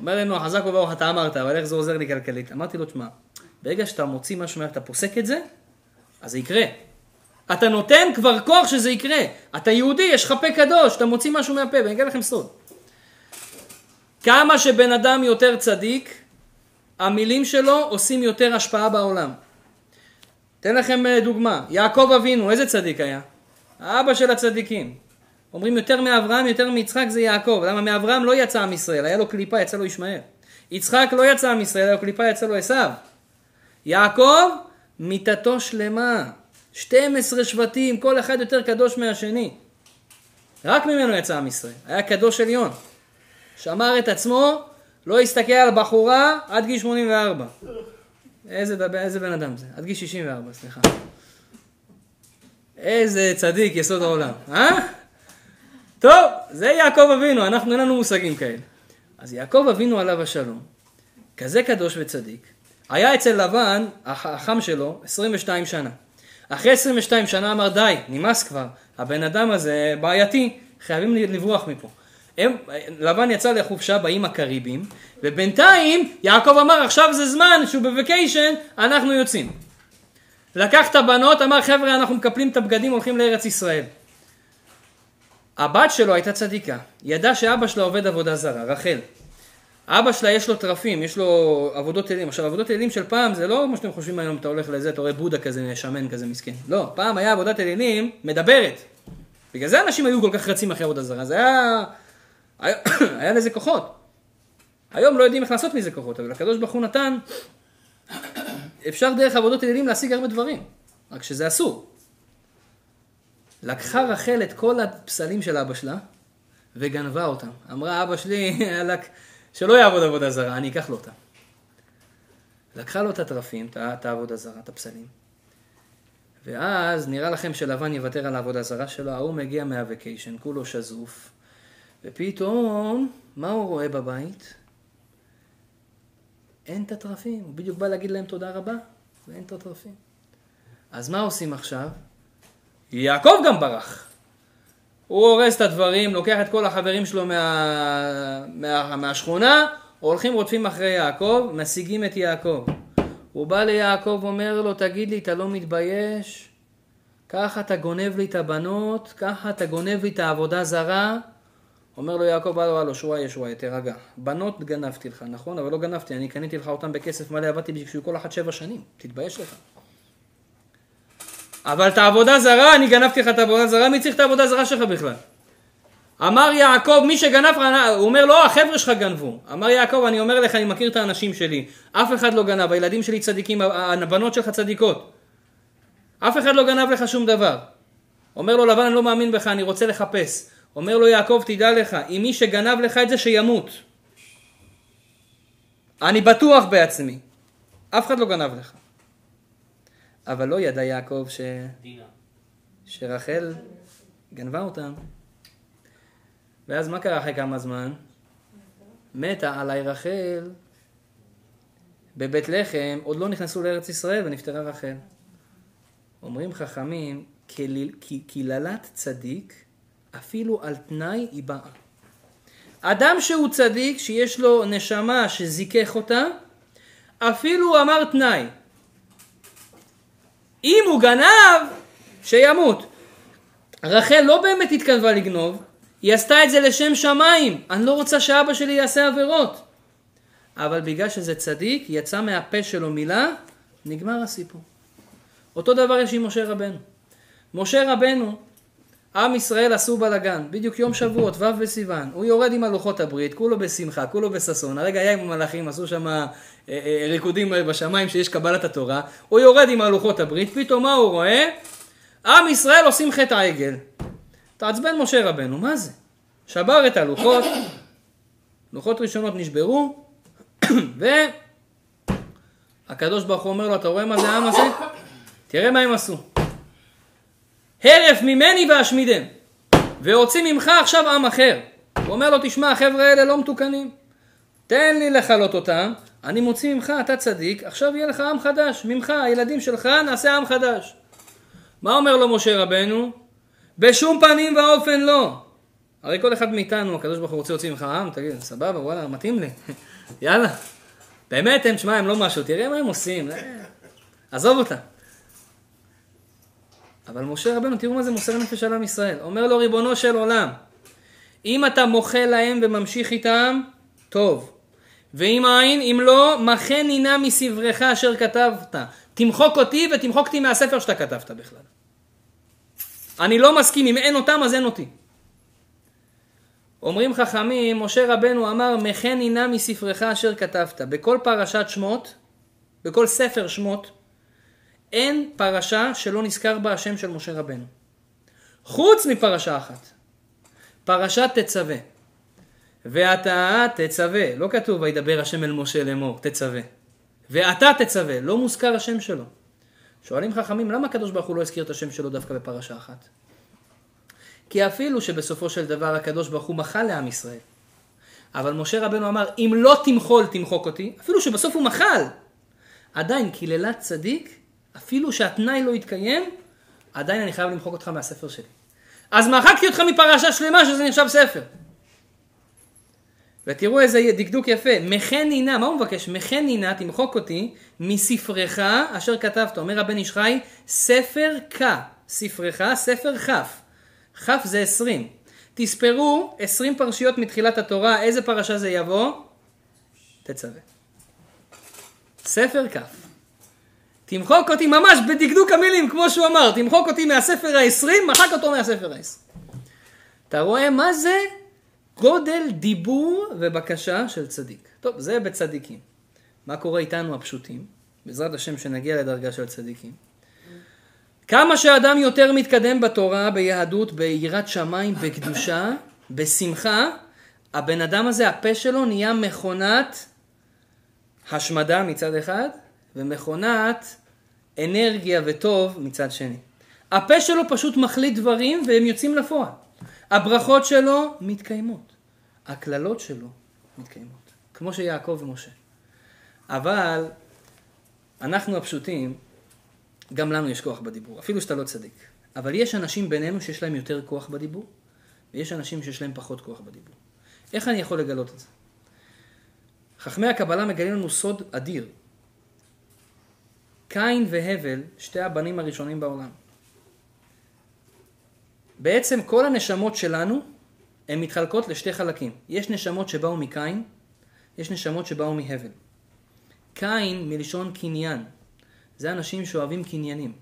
אומר לנו, החזק וברוך אתה אמרת, אבל איך זה עוזר לי כלכלית? אמרתי לו, תשמע, ברגע שאתה מוציא משהו מהר, אתה פוסק את זה, אז זה יקרה. אתה נותן כבר כוח שזה יקרה. אתה יהודי, יש לך פה קדוש, אתה מוציא משהו מהפה, ואני אגיד לכם סוד. כמה שבן אדם יותר צדיק, המילים שלו עושים יותר השפעה בעולם. אתן לכם דוגמה. יעקב אבינו, איזה צדיק היה? האבא של הצדיקים. אומרים יותר מאברהם, יותר מיצחק זה יעקב. למה? מאברהם לא יצא עם ישראל, היה לו קליפה, יצא לו ישמעאל. יצחק לא יצא עם ישראל, היה לו קליפה, יצא לו עשיו. יעקב, מיתתו שלמה. שתים עשרה שבטים, כל אחד יותר קדוש מהשני. רק ממנו יצא עם ישראל. היה קדוש עליון. שמר את עצמו, לא הסתכל על בחורה, עד גיל שמונים וארבע. איזה, איזה בן אדם זה? עד גיל שישים וארבע, סליחה. איזה צדיק יסוד העולם, אה? טוב, זה יעקב אבינו, אנחנו אין לנו מושגים כאלה. אז יעקב אבינו עליו השלום, כזה קדוש וצדיק, היה אצל לבן, החם שלו, עשרים ושתיים שנה. אחרי עשרים ושתיים שנה אמר, די, נמאס כבר, הבן אדם הזה בעייתי, חייבים לברוח מפה. הם, לבן יצא לחופשה באים הקריבים, ובינתיים יעקב אמר, עכשיו זה זמן שהוא בווקיישן, אנחנו יוצאים. לקח את הבנות, אמר חבר'ה, אנחנו מקפלים את הבגדים, הולכים לארץ ישראל. הבת שלו הייתה צדיקה, היא ידעה שאבא שלה עובד עבודה זרה, רחל. אבא שלה יש לו טרפים, יש לו עבודות אלים. עכשיו עבודות אלים של פעם זה לא מה שאתם חושבים היום, אתה הולך לזה, אתה רואה בודה כזה, שמן כזה מסכן. לא, פעם היה עבודת אלים מדברת. בגלל זה אנשים היו כל כך רצים אחרי עבודה זרה, זה היה... היה... היה לזה כוחות. היום לא יודעים איך לעשות מזה כוחות, אבל הקדוש ברוך הוא נתן, אפשר דרך עבודות אלים להשיג הרבה דברים, רק שזה אסור. לקחה רחל את כל הפסלים של אבא שלה וגנבה אותם. אמרה, אבא שלי, שלא יעבוד עבודה זרה, אני אקח לו אותה. לקחה לו את הטרפים, את העבודה זרה, את הפסלים. ואז נראה לכם שלבן יוותר על העבודה זרה שלו, הוא מגיע מהווקיישן, כולו שזוף. ופתאום, מה הוא רואה בבית? אין את הטרפים. הוא בדיוק בא להגיד להם תודה רבה, ואין את הטרפים. אז מה עושים עכשיו? יעקב גם ברח. הוא הורס את הדברים, לוקח את כל החברים שלו מה... מה... מהשכונה, הולכים רודפים אחרי יעקב, משיגים את יעקב. הוא בא ליעקב, אומר לו, תגיד לי, אתה לא מתבייש? ככה אתה גונב לי את הבנות, ככה אתה גונב לי את העבודה זרה. אומר לו יעקב, הלו, הלו, שוואי, שוואי, תרגע. בנות גנבתי לך, נכון? אבל לא גנבתי, אני קניתי לך אותם בכסף מלא, עבדתי בשביל כל אחת שבע שנים, תתבייש לך. אבל את העבודה זרה, אני גנבתי לך את העבודה זרה, מי צריך את העבודה זרה שלך בכלל? אמר יעקב, מי שגנב, הוא אומר, לא, החבר'ה שלך גנבו. אמר יעקב, אני אומר לך, אני מכיר את האנשים שלי. אף אחד לא גנב, הילדים שלי צדיקים, הבנות שלך צדיקות. אף אחד לא גנב לך שום דבר. אומר לו לבן, אני לא מאמין בך, אני רוצה לחפש. אומר לו יעקב, תדע לך, אם מי שגנב לך את זה שימות. אני בטוח בעצמי. אף אחד לא גנב לך. אבל לא ידע יעקב ש... שרחל גנבה אותם. ואז מה קרה אחרי כמה זמן? מתה עליי רחל. בבית לחם עוד לא נכנסו לארץ ישראל ונפטרה רחל. אומרים חכמים, קללת צדיק אפילו על תנאי היא באה. אדם שהוא צדיק שיש לו נשמה שזיקח אותה, אפילו אמר תנאי. אם הוא גנב, שימות. רחל לא באמת התכנבה לגנוב, היא עשתה את זה לשם שמיים. אני לא רוצה שאבא שלי יעשה עבירות. אבל בגלל שזה צדיק, יצא מהפה שלו מילה, נגמר הסיפור. אותו דבר יש עם משה רבנו. משה רבנו, עם ישראל עשו בלגן, בדיוק יום שבועות, ו' בסיוון. הוא יורד עם הלוחות הברית, כולו בשמחה, כולו בששון. הרגע היה עם המלאכים, עשו שם ריקודים בשמיים שיש קבלת התורה. הוא יורד עם הלוחות הברית, פתאום מה הוא רואה? עם ישראל עושים חטא העגל. תעצבן משה רבנו, מה זה? שבר את הלוחות, לוחות ראשונות נשברו, והקדוש ברוך הוא אומר לו, אתה רואה מה זה העם עשית? תראה מה הם עשו. הרף ממני והשמידם, והוציא ממך עכשיו עם אחר. הוא אומר לו, תשמע, החבר'ה האלה לא מתוקנים. תן לי לחלות אותם, אני מוציא ממך, אתה צדיק, עכשיו יהיה לך עם חדש. ממך, הילדים שלך, נעשה עם חדש. מה אומר לו משה רבנו? בשום פנים ואופן לא. הרי כל אחד מאיתנו, הקדוש ברוך הוא רוצה להוציא ממך עם, תגיד, סבבה, וואלה, מתאים לי. יאללה. באמת הם, שמע, הם לא משהו, תראה מה הם עושים. עזוב אותה. אבל משה רבנו, תראו מה זה מוסר נפש על עם ישראל. אומר לו, ריבונו של עולם, אם אתה מוחה להם וממשיך איתם, טוב. ואם אין, אם לא, מחה נינה מסברך אשר כתבת. תמחוק אותי ותמחוק אותי מהספר שאתה כתבת בכלל. אני לא מסכים, אם אין אותם אז אין אותי. אומרים חכמים, משה רבנו אמר, מחה נינה מספרך אשר כתבת. בכל פרשת שמות, בכל ספר שמות, אין פרשה שלא נזכר בה השם של משה רבנו. חוץ מפרשה אחת. פרשת תצווה. ואתה תצווה. לא כתוב, וידבר השם אל משה לאמור, תצווה. ואתה תצווה. לא מוזכר השם שלו. שואלים חכמים, למה הקדוש ברוך הוא לא הזכיר את השם שלו דווקא בפרשה אחת? כי אפילו שבסופו של דבר הקדוש ברוך הוא מחה לעם ישראל. אבל משה רבנו אמר, אם לא תמחול תמחוק אותי, אפילו שבסוף הוא מחל. עדיין, קללת צדיק, אפילו שהתנאי לא יתקיים, עדיין אני חייב למחוק אותך מהספר שלי. אז מחקתי אותך מפרשה שלמה שזה נחשב ספר. ותראו איזה דקדוק יפה. מכן נינה, מה הוא מבקש? מכן נינה, תמחוק אותי, מספרך אשר כתבת. אומר הבן איש חי, ספר כ, ספרך, ספר כף. כף זה עשרים. תספרו עשרים פרשיות מתחילת התורה, איזה פרשה זה יבוא? תצווה. ספר כף. תמחוק אותי ממש בדקדוק המילים, כמו שהוא אמר, תמחוק אותי מהספר העשרים, מחק אותו מהספר העשרים. אתה רואה מה זה? גודל דיבור ובקשה של צדיק. טוב, זה בצדיקים. מה קורה איתנו הפשוטים? בעזרת השם שנגיע לדרגה של צדיקים. כמה שאדם יותר מתקדם בתורה, ביהדות, ביראת שמיים, בקדושה, בשמחה, הבן אדם הזה, הפה שלו נהיה מכונת השמדה מצד אחד, ומכונת אנרגיה וטוב מצד שני. הפה שלו פשוט מחליט דברים והם יוצאים לפועל. הברכות שלו מתקיימות. הכללות שלו מתקיימות. כמו שיעקב ומשה. אבל אנחנו הפשוטים, גם לנו יש כוח בדיבור, אפילו שאתה לא צדיק. אבל יש אנשים בינינו שיש להם יותר כוח בדיבור, ויש אנשים שיש להם פחות כוח בדיבור. איך אני יכול לגלות את זה? חכמי הקבלה מגלים לנו סוד אדיר. קין והבל, שתי הבנים הראשונים בעולם. בעצם כל הנשמות שלנו, הן מתחלקות לשתי חלקים. יש נשמות שבאו מקין, יש נשמות שבאו מהבל. קין מלשון קניין. זה אנשים שאוהבים קניינים.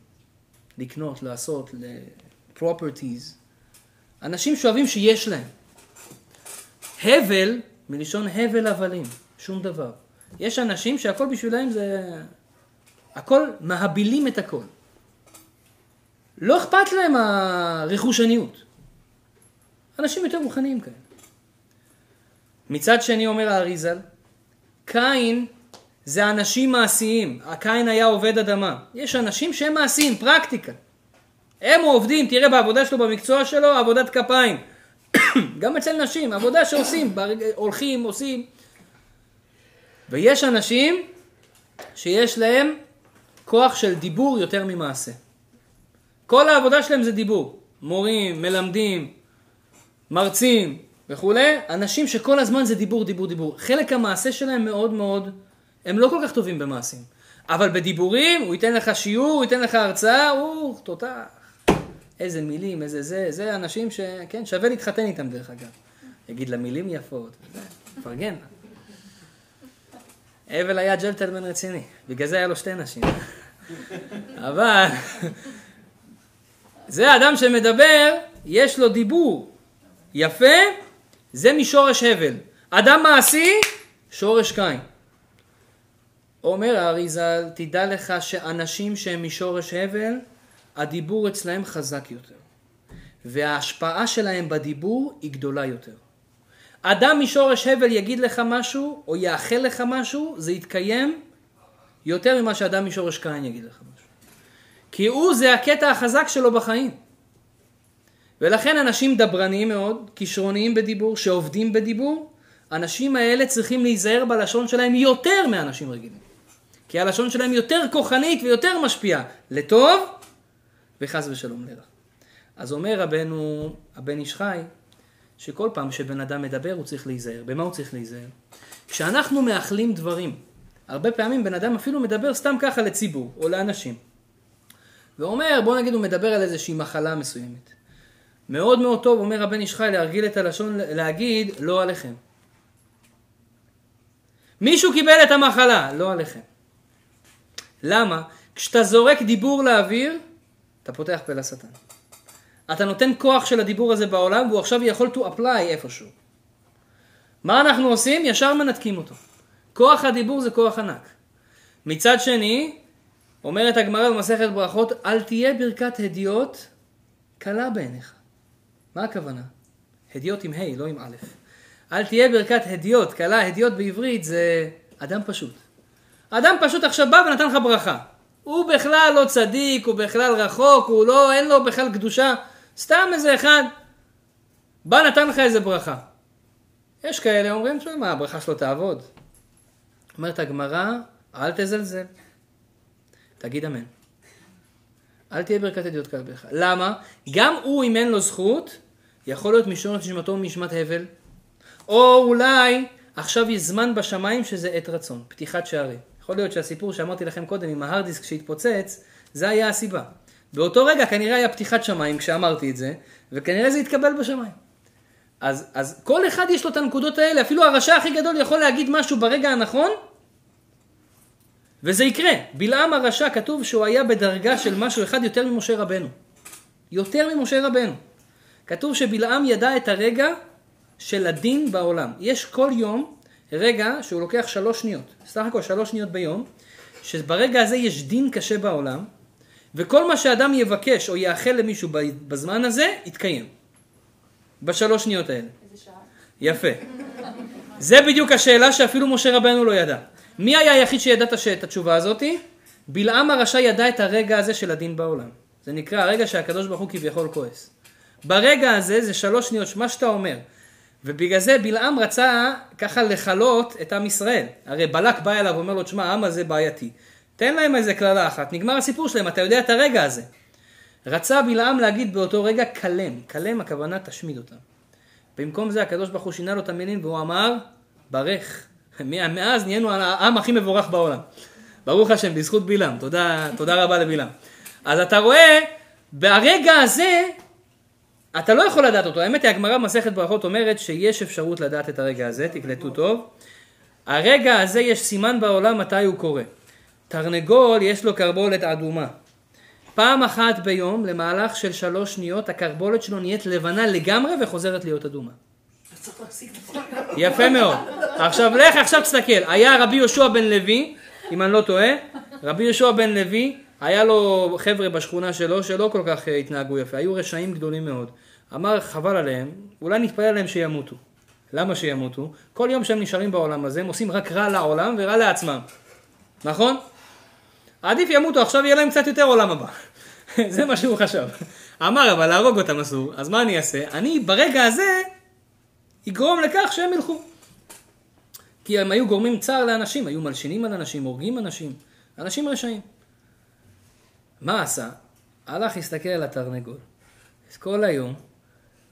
לקנות, לעשות, לפרופרטיז. אנשים שאוהבים שיש להם. הבל, מלשון הבל הבלים. שום דבר. יש אנשים שהכל בשבילהם זה... הכל, מהבילים את הכל. לא אכפת להם הרכושניות. אנשים יותר מוכנים כאלה. מצד שני אומר האריזל, קין... זה אנשים מעשיים. הקין היה עובד אדמה. יש אנשים שהם מעשיים, פרקטיקה. הם עובדים, תראה בעבודה שלו, במקצוע שלו, עבודת כפיים. גם אצל נשים, עבודה שעושים, הולכים, עושים. ויש אנשים שיש להם כוח של דיבור יותר ממעשה. כל העבודה שלהם זה דיבור. מורים, מלמדים, מרצים וכו'. אנשים שכל הזמן זה דיבור, דיבור, דיבור. חלק המעשה שלהם מאוד מאוד... הם לא כל כך טובים במעשים, אבל בדיבורים הוא ייתן לך שיעור, הוא ייתן לך הרצאה, הוא תותח. איזה מילים, איזה זה, זה אנשים שכן, שווה להתחתן איתם דרך אגב. יגיד לה מילים יפות, פרגן לה. אבל היה ג'לטלמן רציני, בגלל זה היה לו שתי נשים. אבל זה האדם שמדבר, יש לו דיבור יפה, זה משורש הבל. אדם מעשי, שורש קין. אומר האריזל, תדע לך שאנשים שהם משורש הבל, הדיבור אצלהם חזק יותר. וההשפעה שלהם בדיבור היא גדולה יותר. אדם משורש הבל יגיד לך משהו, או יאחל לך משהו, זה יתקיים יותר ממה שאדם משורש קין יגיד לך משהו. כי הוא זה הקטע החזק שלו בחיים. ולכן אנשים דברניים מאוד, כישרוניים בדיבור, שעובדים בדיבור, אנשים האלה צריכים להיזהר בלשון שלהם יותר מאנשים רגילים. כי הלשון שלהם יותר כוחנית ויותר משפיעה, לטוב וחס ושלום לרע. אז אומר רבנו, הבן איש חי, שכל פעם שבן אדם מדבר הוא צריך להיזהר. במה הוא צריך להיזהר? כשאנחנו מאחלים דברים, הרבה פעמים בן אדם אפילו מדבר סתם ככה לציבור או לאנשים. ואומר, בוא נגיד הוא מדבר על איזושהי מחלה מסוימת. מאוד מאוד טוב אומר הבן איש חי להרגיל את הלשון להגיד לא עליכם. מישהו קיבל את המחלה, לא עליכם. למה? כשאתה זורק דיבור לאוויר, אתה פותח פה לשטן. אתה נותן כוח של הדיבור הזה בעולם, והוא עכשיו יכול to apply איפשהו. מה אנחנו עושים? ישר מנתקים אותו. כוח הדיבור זה כוח ענק. מצד שני, אומרת הגמרא במסכת ברכות, אל תהיה ברכת הדיוט קלה בעיניך. מה הכוונה? הדיוט עם ה', לא עם א'. אל תהיה ברכת הדיוט, קלה, הדיוט בעברית זה אדם פשוט. אדם פשוט עכשיו בא ונתן לך ברכה. הוא בכלל לא צדיק, הוא בכלל רחוק, הוא לא, אין לו בכלל קדושה. סתם איזה אחד בא נתן לך איזה ברכה. יש כאלה אומרים, מה, הברכה שלו תעבוד. אומרת הגמרא, אל תזלזל. תגיד אמן. אל תהיה ברכת הדיוט קלה בעיניך. למה? גם הוא, אם אין לו זכות, יכול להיות משום נשמתו ממשמת הבל. או אולי עכשיו יש זמן בשמיים שזה עת רצון, פתיחת שערים. יכול להיות שהסיפור שאמרתי לכם קודם עם ההרדיסק שהתפוצץ, זה היה הסיבה. באותו רגע כנראה היה פתיחת שמיים כשאמרתי את זה, וכנראה זה התקבל בשמיים. אז, אז כל אחד יש לו את הנקודות האלה, אפילו הרשע הכי גדול יכול להגיד משהו ברגע הנכון, וזה יקרה. בלעם הרשע כתוב שהוא היה בדרגה של משהו אחד יותר ממשה רבנו. יותר ממשה רבנו. כתוב שבלעם ידע את הרגע של הדין בעולם. יש כל יום רגע שהוא לוקח שלוש שניות, סך הכל שלוש שניות ביום, שברגע הזה יש דין קשה בעולם, וכל מה שאדם יבקש או יאחל למישהו בזמן הזה, יתקיים. בשלוש שניות האלה. איזה שעה? יפה. זה בדיוק השאלה שאפילו משה רבנו לא ידע. מי היה היחיד שידעת שאת התשובה הזאת? בלעם הרשע ידע את הרגע הזה של הדין בעולם. זה נקרא הרגע שהקדוש ברוך הוא כביכול כועס. ברגע הזה זה שלוש שניות, מה שאתה אומר. ובגלל זה בלעם רצה ככה לחלות את עם ישראל. הרי בלק בא אליו ואומר לו, תשמע, העם הזה בעייתי. תן להם איזה כללה אחת, נגמר הסיפור שלהם, אתה יודע את הרגע הזה. רצה בלעם להגיד באותו רגע קלם, קלם הכוונה תשמיד אותם. במקום זה הקדוש ברוך הוא שינה לו את המילים והוא אמר, ברך. מאז נהיינו העם הכי מבורך בעולם. ברוך השם, בזכות בלעם, תודה, תודה רבה לבלעם. אז אתה רואה, ברגע הזה, אתה לא יכול לדעת אותו. האמת היא, הגמרא מסכת ברכות אומרת שיש אפשרות לדעת את הרגע הזה, תקלטו טוב. הרגע הזה יש סימן בעולם מתי הוא קורה. תרנגול יש לו קרבולת אדומה. פעם אחת ביום, למהלך של שלוש שניות, הקרבולת שלו נהיית לבנה לגמרי וחוזרת להיות אדומה. יפה מאוד. עכשיו לך, עכשיו תסתכל. היה רבי יהושע בן לוי, אם אני לא טועה, רבי יהושע בן לוי, היה לו חבר'ה בשכונה שלו שלא כל כך התנהגו יפה, היו רשעים גדולים מאוד. אמר חבל עליהם, אולי נתפלל עליהם שימותו. למה שימותו? כל יום שהם נשארים בעולם הזה, הם עושים רק רע לעולם ורע לעצמם. נכון? עדיף ימותו, עכשיו יהיה להם קצת יותר עולם הבא. זה מה שהוא חשב. אמר אבל להרוג אותם אסור, אז מה אני אעשה? אני ברגע הזה יגרום לכך שהם ילכו. כי הם היו גורמים צער לאנשים, היו מלשינים על אנשים, הורגים אנשים, אנשים רשעים. מה עשה? הלך הסתכל על התרנגול. כל היום,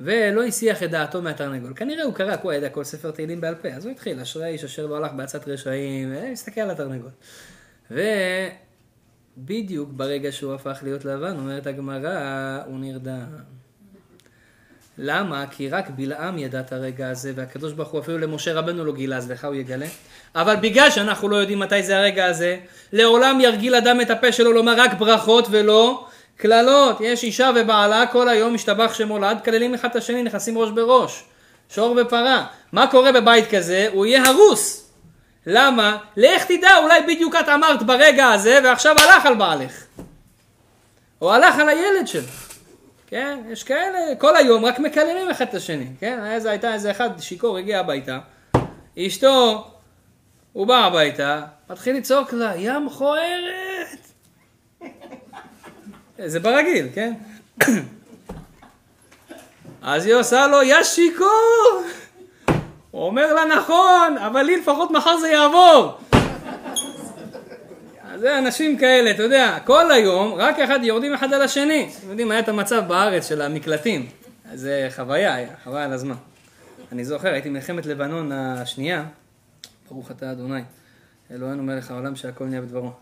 ולא השיח את דעתו מהתרנגול. כנראה הוא קרא, הוא ידע כל ספר תהילים בעל פה, אז הוא התחיל, אשרי האיש אשר לא הלך בעצת רשעים, והסתכל על התרנגול. ובדיוק ברגע שהוא הפך להיות לבן, אומרת הגמרא, הוא נרדם. למה? כי רק בלעם ידע את הרגע הזה, והקדוש ברוך הוא אפילו למשה רבנו לא גילה, אז לך הוא יגלה. אבל בגלל שאנחנו לא יודעים מתי זה הרגע הזה, לעולם ירגיל אדם את הפה שלו לומר רק ברכות ולא כללות. יש אישה ובעלה, כל היום משתבח שמולד, כללים אחד את השני, נכנסים ראש בראש, שור ופרה. מה קורה בבית כזה? הוא יהיה הרוס. למה? לך תדע, אולי בדיוק את אמרת ברגע הזה, ועכשיו הלך על בעלך. או הלך על הילד שלך. כן, יש כאלה, כל היום רק מקללים אחד את השני, כן, איזה הייתה איזה אחד שיקור הגיע הביתה, אשתו, הוא בא הביתה, מתחיל לצעוק לה, ים חוערת. זה ברגיל, כן? אז היא עושה לו, יש שיקור! הוא אומר לה, נכון, אבל לי לפחות מחר זה יעבור. זה אנשים כאלה, אתה יודע, כל היום רק אחד יורדים אחד על השני. אתם יודעים, היה את המצב בארץ של המקלטים. זה חוויה, חוויה על הזמן. אני זוכר, הייתי מלחמת לבנון השנייה, ברוך אתה אדוני, אלוהינו מלך העולם שהכל נהיה בדברו.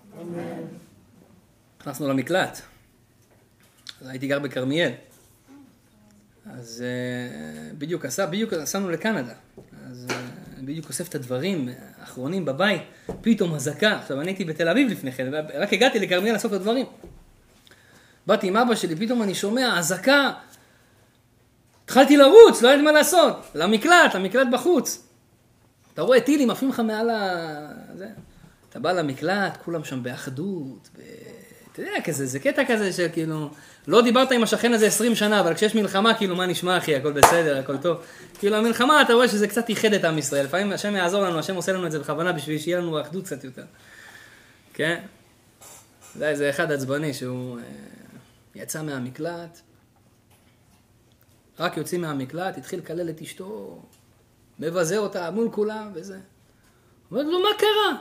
נכנסנו למקלט, אז הייתי גר בקרמיאל, אז בדיוק עשה, בדיוק עשינו לקנדה, אז בדיוק אוסף את הדברים האחרונים בבית, פתאום הזקה, עכשיו אני הייתי בתל אביב לפני כן, רק הגעתי לקרמיאל לעשות את הדברים. באתי עם אבא שלי, פתאום אני שומע, הזקה, התחלתי לרוץ, לא יודעת מה לעשות, למקלט, למקלט בחוץ. אתה רואה טילים, עפים לך מעל ה... זה. אתה בא למקלט, כולם שם באחדות, ב... אתה יודע כזה, זה קטע כזה של כאילו, לא דיברת עם השכן הזה עשרים שנה, אבל כשיש מלחמה, כאילו מה נשמע אחי, הכל בסדר, הכל טוב. כאילו המלחמה, אתה רואה שזה קצת ייחד את עם ישראל, לפעמים השם יעזור לנו, השם עושה לנו את זה בכוונה, בשביל שיהיה לנו אחדות קצת יותר. כן? זה, זה אחד עצבני שהוא יצא מהמקלט, רק יוצא מהמקלט, התחיל לקלל את אשתו, מבזה אותה מול כולם וזה. אומרת לו, מה קרה?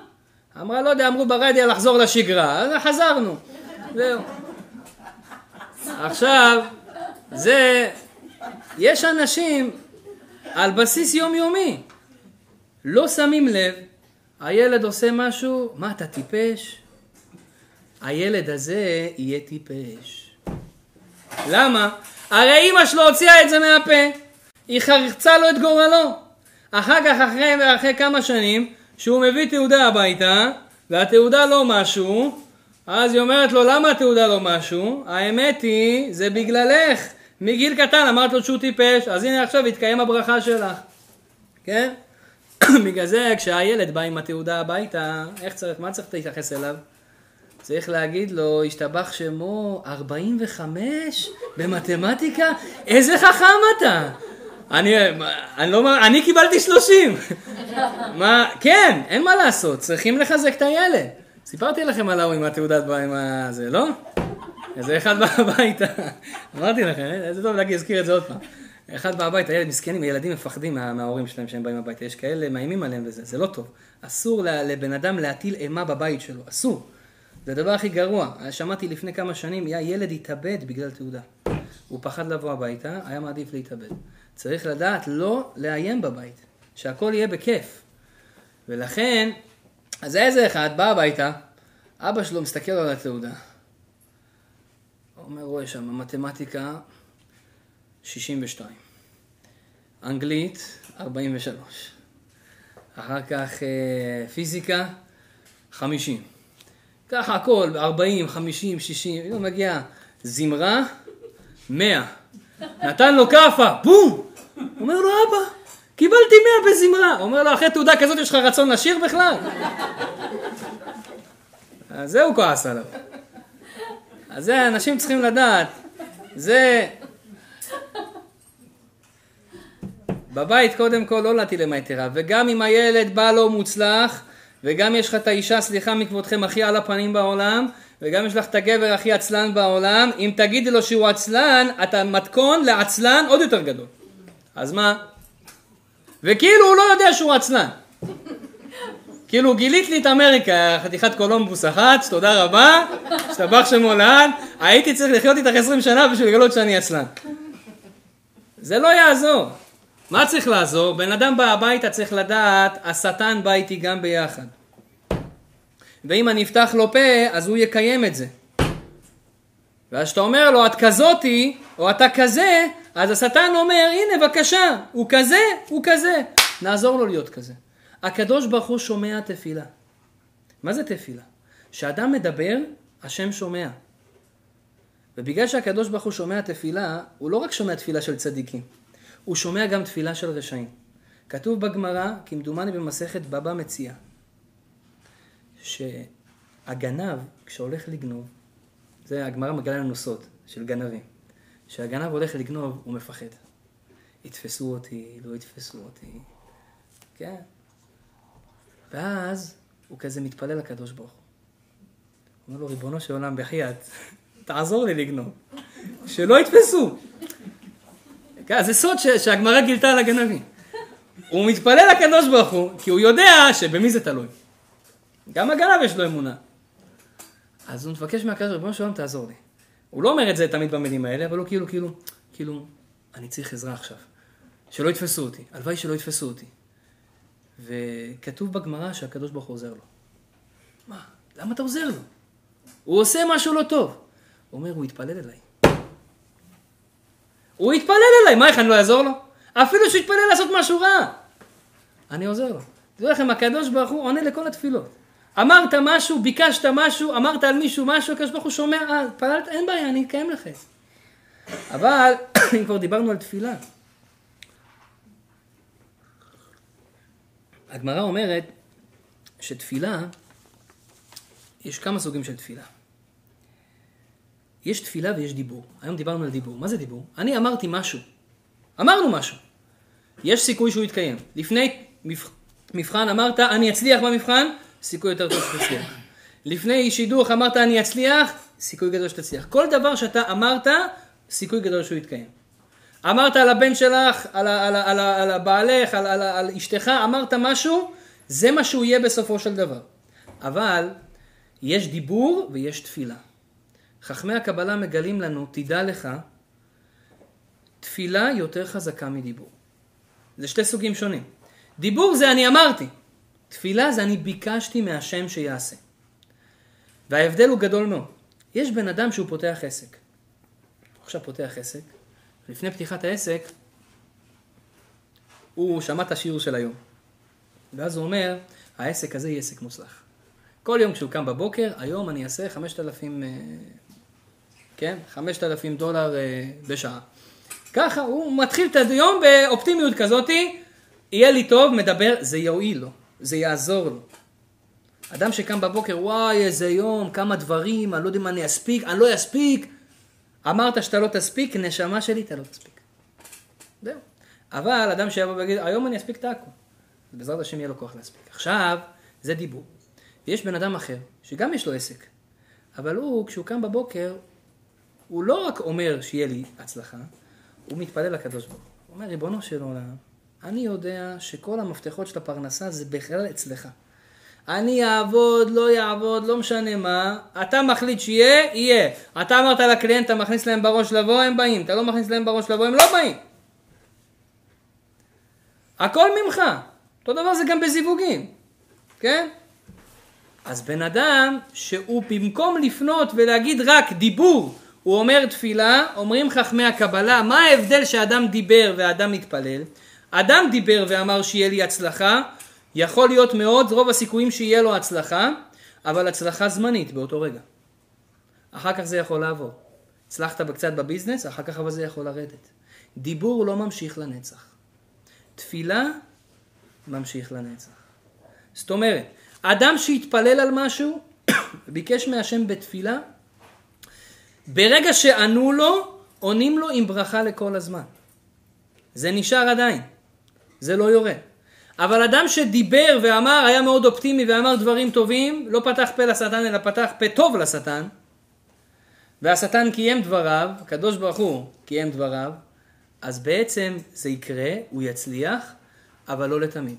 אמרה, לא יודע, אמרו ברדיה לחזור לשגרה, אז חזרנו. זהו. עכשיו, זה, יש אנשים על בסיס יומיומי, לא שמים לב, הילד עושה משהו, מה אתה טיפש? הילד הזה יהיה טיפש. למה? הרי אמא שלו הוציאה את זה מהפה. היא חרצה לו את גורלו. אחר כך, אחרי, אחרי כמה שנים, שהוא מביא תעודה הביתה, והתעודה לא משהו, אז היא אומרת לו, למה התעודה לא משהו? האמת היא, זה בגללך. מגיל קטן אמרת לו שהוא טיפש, אז הנה עכשיו התקיים הברכה שלך. כן? בגלל זה, כשהילד בא עם התעודה הביתה, איך צריך, מה צריך להתייחס אליו? צריך להגיד לו, השתבח שמו, ארבעים וחמש במתמטיקה? איזה חכם אתה? אני, אני, לא, אני קיבלתי שלושים. מה, כן, אין מה לעשות, צריכים לחזק את הילד. סיפרתי לכם עליו עם התעודת ביים הזה, לא? איזה אחד בא הביתה. אמרתי לכם, איזה טוב להזכיר את זה עוד פעם. אחד בא הביתה, ילד מסכנים, ילדים מפחדים מה, מההורים שלהם שהם באים הביתה. יש כאלה מאיימים עליהם וזה, זה לא טוב. אסור לבן אדם להטיל אימה בבית שלו, אסור. זה הדבר הכי גרוע. שמעתי לפני כמה שנים, ילד התאבד בגלל תעודה. הוא פחד לבוא הביתה, היה מעדיף להתאבד. צריך לדעת לא לאיים בבית, שהכל יהיה בכיף. ולכן, אז איזה אחד בא הביתה, אבא שלו מסתכל על התעודה. הוא אומר, רואה שם, המתמטיקה שישים ושתיים. אנגלית ארבעים ושלוש. אחר כך פיזיקה חמישים. ככה הכל, ארבעים, חמישים, שישים, הוא מגיע זמרה, מאה. נתן לו קפה, בום! אומר לו, אבא, קיבלתי מאה בזמרה. אומר לו, אחרי תעודה כזאת יש לך רצון לשיר בכלל? אז זה הוא כועס עליו. אז זה, אנשים צריכים לדעת, זה... בבית קודם כל לא להטיל אימה יתרה, וגם אם הילד בא לא מוצלח, וגם יש לך את האישה, סליחה מכבודכם, הכי על הפנים בעולם, וגם יש לך את הגבר הכי עצלן בעולם, אם תגידי לו שהוא עצלן, אתה מתכון לעצלן עוד יותר גדול. אז מה? וכאילו הוא לא יודע שהוא עצלן. כאילו גילית לי את אמריקה, חתיכת קולומבוס אחת, תודה רבה, השתבח שמו לעד, הייתי צריך לחיות איתך עשרים שנה בשביל לגלות שאני עצלן. זה לא יעזור. מה צריך לעזור? בן אדם בא הביתה צריך לדעת, השטן בא איתי גם ביחד. ואם אני אפתח לו פה, אז הוא יקיים את זה. ואז שאתה אומר לו, את כזאתי, או אתה כזה, אז השטן אומר, הנה בבקשה, הוא כזה, הוא כזה. נעזור לו להיות כזה. הקדוש ברוך הוא שומע תפילה. מה זה תפילה? כשאדם מדבר, השם שומע. ובגלל שהקדוש ברוך הוא שומע תפילה, הוא לא רק שומע תפילה של צדיקים. הוא שומע גם תפילה של רשעים. כתוב בגמרא, כמדומני במסכת בבא מציעא, שהגנב, כשהולך לגנוב, זה הגמרא מגלה לנו סוד של גנבים, כשהגנב הולך לגנוב, הוא מפחד. יתפסו אותי, לא יתפסו אותי. כן. ואז הוא כזה מתפלל לקדוש ברוך הוא. הוא אומר לו, ריבונו של עולם בחייאת, תעזור לי לגנוב, שלא יתפסו. כן, זה סוד ש- שהגמרא גילתה על הגנבים. הוא מתפלל לקדוש ברוך הוא, כי הוא יודע שבמי זה תלוי. גם הגנב יש לו אמונה. אז הוא מבקש מהקדוש ברוך הוא, שלום תעזור לי. הוא לא אומר את זה תמיד במילים האלה, אבל הוא כאילו, כאילו, כאילו, אני צריך עזרה עכשיו. שלא יתפסו אותי, הלוואי שלא יתפסו אותי. וכתוב בגמרא שהקדוש ברוך הוא עוזר לו. מה? למה אתה עוזר לו? הוא עושה משהו לא טוב. הוא אומר, הוא יתפלל אליי. הוא יתפלל אליי, מה איך אני לא אעזור לו? אפילו שהוא יתפלל לעשות משהו רע. אני עוזר לו. תראו לכם, הקדוש ברוך הוא עונה לכל התפילות. אמרת משהו, ביקשת משהו, אמרת על מישהו משהו, הקדוש ברוך הוא שומע, אה, פללת, אין בעיה, אני אתקיים לכם. אבל, אם כבר דיברנו על תפילה, הגמרא אומרת שתפילה, יש כמה סוגים של תפילה. יש תפילה ויש דיבור. היום דיברנו על דיבור. מה זה דיבור? אני אמרתי משהו. אמרנו משהו. יש סיכוי שהוא יתקיים. לפני מבחן אמרת, אני אצליח במבחן, סיכוי יותר טוב שתצליח. לפני שידוך אמרת, אני אצליח, סיכוי גדול שתצליח. כל דבר שאתה אמרת, סיכוי גדול שהוא יתקיים. אמרת על הבן שלך, על, על, על, על הבעלך, על, על, על אשתך, אמרת משהו, זה מה שהוא יהיה בסופו של דבר. אבל יש דיבור ויש תפילה. חכמי הקבלה מגלים לנו, תדע לך, תפילה יותר חזקה מדיבור. זה שתי סוגים שונים. דיבור זה אני אמרתי, תפילה זה אני ביקשתי מהשם שיעשה. וההבדל הוא גדול מאוד. יש בן אדם שהוא פותח עסק. עכשיו פותח עסק, לפני פתיחת העסק, הוא שמע את השיר של היום. ואז הוא אומר, העסק הזה יהיה עסק מוצלח. כל יום כשהוא קם בבוקר, היום אני אעשה חמשת אלפים, כן? חמשת אלפים דולר בשעה. ככה, הוא מתחיל את היום באופטימיות כזאת, יהיה לי טוב, מדבר, זה יועיל לו, זה יעזור לו. אדם שקם בבוקר, וואי, איזה יום, כמה דברים, אני לא יודע מה אני אספיק, אני לא אספיק. אמרת שאתה לא תספיק, נשמה שלי, אתה לא תספיק. זהו. אבל אדם שיבוא ויגיד, היום אני אספיק את הכל. בעזרת השם יהיה לו כוח להספיק. עכשיו, זה דיבור. ויש בן אדם אחר, שגם יש לו עסק, אבל הוא, כשהוא קם בבוקר, הוא לא רק אומר שיהיה לי הצלחה, הוא מתפלל לקדוש ברוך הוא. הוא אומר, ריבונו של עולם, אני יודע שכל המפתחות של הפרנסה זה בכלל אצלך. אני אעבוד, לא יעבוד, לא משנה מה, אתה מחליט שיהיה, יהיה. אתה אמרת לקליינט, אתה מכניס להם בראש לבוא, הם באים. אתה לא מכניס להם בראש לבוא, הם לא באים. הכל ממך. אותו דבר זה גם בזיווגים. כן? אז בן אדם שהוא במקום לפנות ולהגיד רק דיבור, הוא אומר תפילה, אומרים חכמי הקבלה, מה ההבדל שאדם דיבר ואדם מתפלל? אדם דיבר ואמר שיהיה לי הצלחה, יכול להיות מאוד, רוב הסיכויים שיהיה לו הצלחה, אבל הצלחה זמנית באותו רגע. אחר כך זה יכול לעבור. הצלחת בקצת בביזנס, אחר כך אבל זה יכול לרדת. דיבור לא ממשיך לנצח. תפילה ממשיך לנצח. זאת אומרת, אדם שהתפלל על משהו, ביקש מהשם בתפילה, ברגע שענו לו, עונים לו עם ברכה לכל הזמן. זה נשאר עדיין. זה לא יורד. אבל אדם שדיבר ואמר, היה מאוד אופטימי ואמר דברים טובים, לא פתח פה לשטן, אלא פתח פה טוב לשטן, והשטן קיים דבריו, הקדוש ברוך הוא קיים דבריו, אז בעצם זה יקרה, הוא יצליח, אבל לא לתמיד.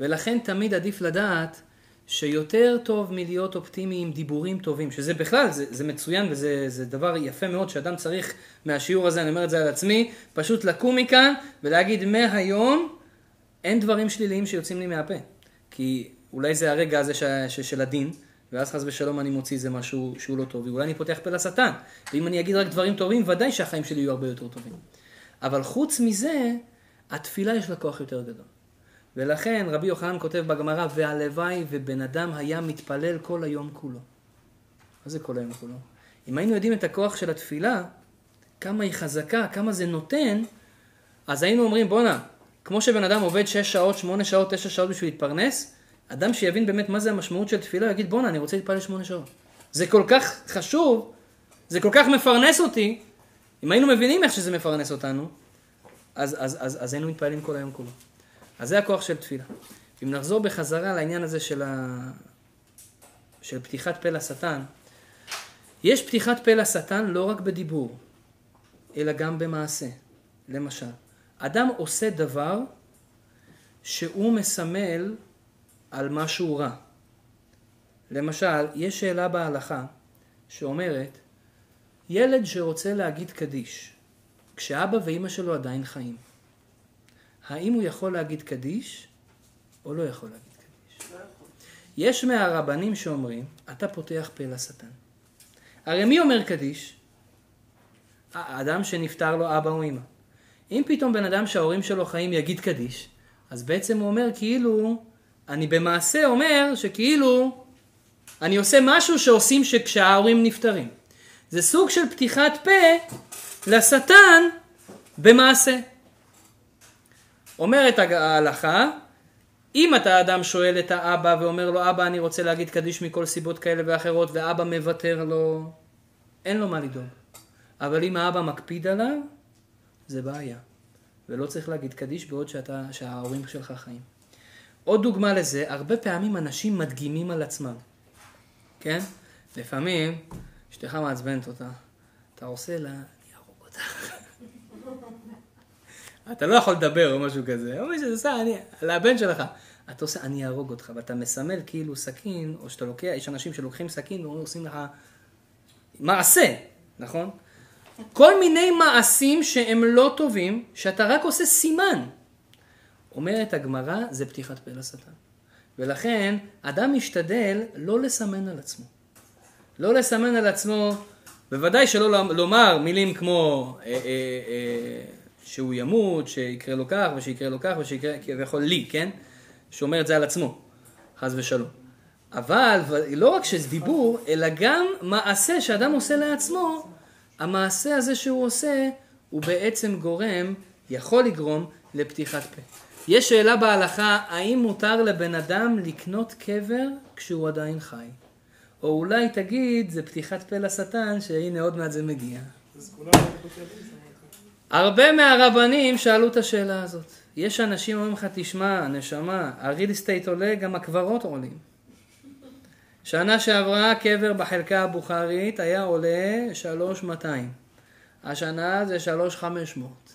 ולכן תמיד עדיף לדעת, שיותר טוב מלהיות אופטימי עם דיבורים טובים, שזה בכלל, זה, זה מצוין וזה זה דבר יפה מאוד שאדם צריך מהשיעור הזה, אני אומר את זה על עצמי, פשוט לקום מכאן ולהגיד מהיום אין דברים שליליים שיוצאים לי מהפה, כי אולי זה הרגע הזה ש, ש, של הדין, ואז חס ושלום אני מוציא זה משהו שהוא לא טוב, ואולי אני פותח פה לשטן, ואם אני אגיד רק דברים טובים, ודאי שהחיים שלי יהיו הרבה יותר טובים. אבל חוץ מזה, התפילה יש לה כוח יותר גדול. ולכן רבי יוחנן כותב בגמרא, והלוואי ובן אדם היה מתפלל כל היום כולו. מה זה כל היום כולו? אם היינו יודעים את הכוח של התפילה, כמה היא חזקה, כמה זה נותן, אז היינו אומרים, בונה, כמו שבן אדם עובד שש שעות, שמונה שעות, תשע שעות בשביל להתפרנס, אדם שיבין באמת מה זה המשמעות של תפילה, יגיד, בונה, אני רוצה להתפלל שמונה שעות. זה כל כך חשוב, זה כל כך מפרנס אותי, אם היינו מבינים איך שזה מפרנס אותנו, אז, אז, אז, אז היינו מתפעלים כל היום כולו. אז זה הכוח של תפילה. אם נחזור בחזרה לעניין הזה של, ה... של פתיחת פה לשטן, יש פתיחת פה לשטן לא רק בדיבור, אלא גם במעשה. למשל, אדם עושה דבר שהוא מסמל על משהו רע. למשל, יש שאלה בהלכה שאומרת, ילד שרוצה להגיד קדיש, כשאבא ואמא שלו עדיין חיים, האם הוא יכול להגיד קדיש, או לא יכול להגיד קדיש? לא יכול. יש מהרבנים שאומרים, אתה פותח פה לשטן. הרי מי אומר קדיש? האדם שנפטר לו אבא או אמא. אם פתאום בן אדם שההורים שלו חיים יגיד קדיש, אז בעצם הוא אומר כאילו, אני במעשה אומר שכאילו, אני עושה משהו שעושים שכשההורים נפטרים. זה סוג של פתיחת פה לשטן במעשה. אומרת ההלכה, אם אתה אדם שואל את האבא ואומר לו, אבא אני רוצה להגיד קדיש מכל סיבות כאלה ואחרות, ואבא מוותר לו, אין לו מה לדאוג. אבל אם האבא מקפיד עליו, זה בעיה. ולא צריך להגיד קדיש בעוד שאתה, שההורים שלך חיים. עוד דוגמה לזה, הרבה פעמים אנשים מדגימים על עצמם. כן? לפעמים, אשתך מעצבנת אותה, אתה עושה לה, אני ארוג אותך. אתה לא יכול לדבר או משהו כזה, או מי שזה עושה, אני, לבן שלך, אתה עושה, אני ארוג אותך, ואתה מסמל כאילו סכין, או שאתה לוקח, יש אנשים שלוקחים סכין ועושים לך מעשה, נכון? כל מיני מעשים שהם לא טובים, שאתה רק עושה סימן. אומרת הגמרא, זה פתיחת פה לשטן. ולכן, אדם משתדל לא לסמן על עצמו. לא לסמן על עצמו, בוודאי שלא לומר מילים כמו... אה, אה, אה, שהוא ימות, שיקרה לו כך ושיקרה לו כך ושיקרה, כביכול לי, כן? שאומר את זה על עצמו, חס ושלום. אבל לא רק שזה דיבור, אלא גם מעשה שאדם עושה לעצמו, המעשה הזה שהוא עושה, הוא בעצם גורם, יכול לגרום לפתיחת פה. יש שאלה בהלכה, האם מותר לבן אדם לקנות קבר כשהוא עדיין חי? או אולי תגיד, זה פתיחת פה לשטן, שהנה עוד מעט זה מגיע. הרבה מהרבנים שאלו את השאלה הזאת. יש אנשים אומרים לך, תשמע, נשמה, הריל אסטייט עולה, גם הקברות עולים. שנה שעברה קבר בחלקה הבוכרית היה עולה שלוש אלף מאתיים. השנה זה שלוש אלף וחמש מאות.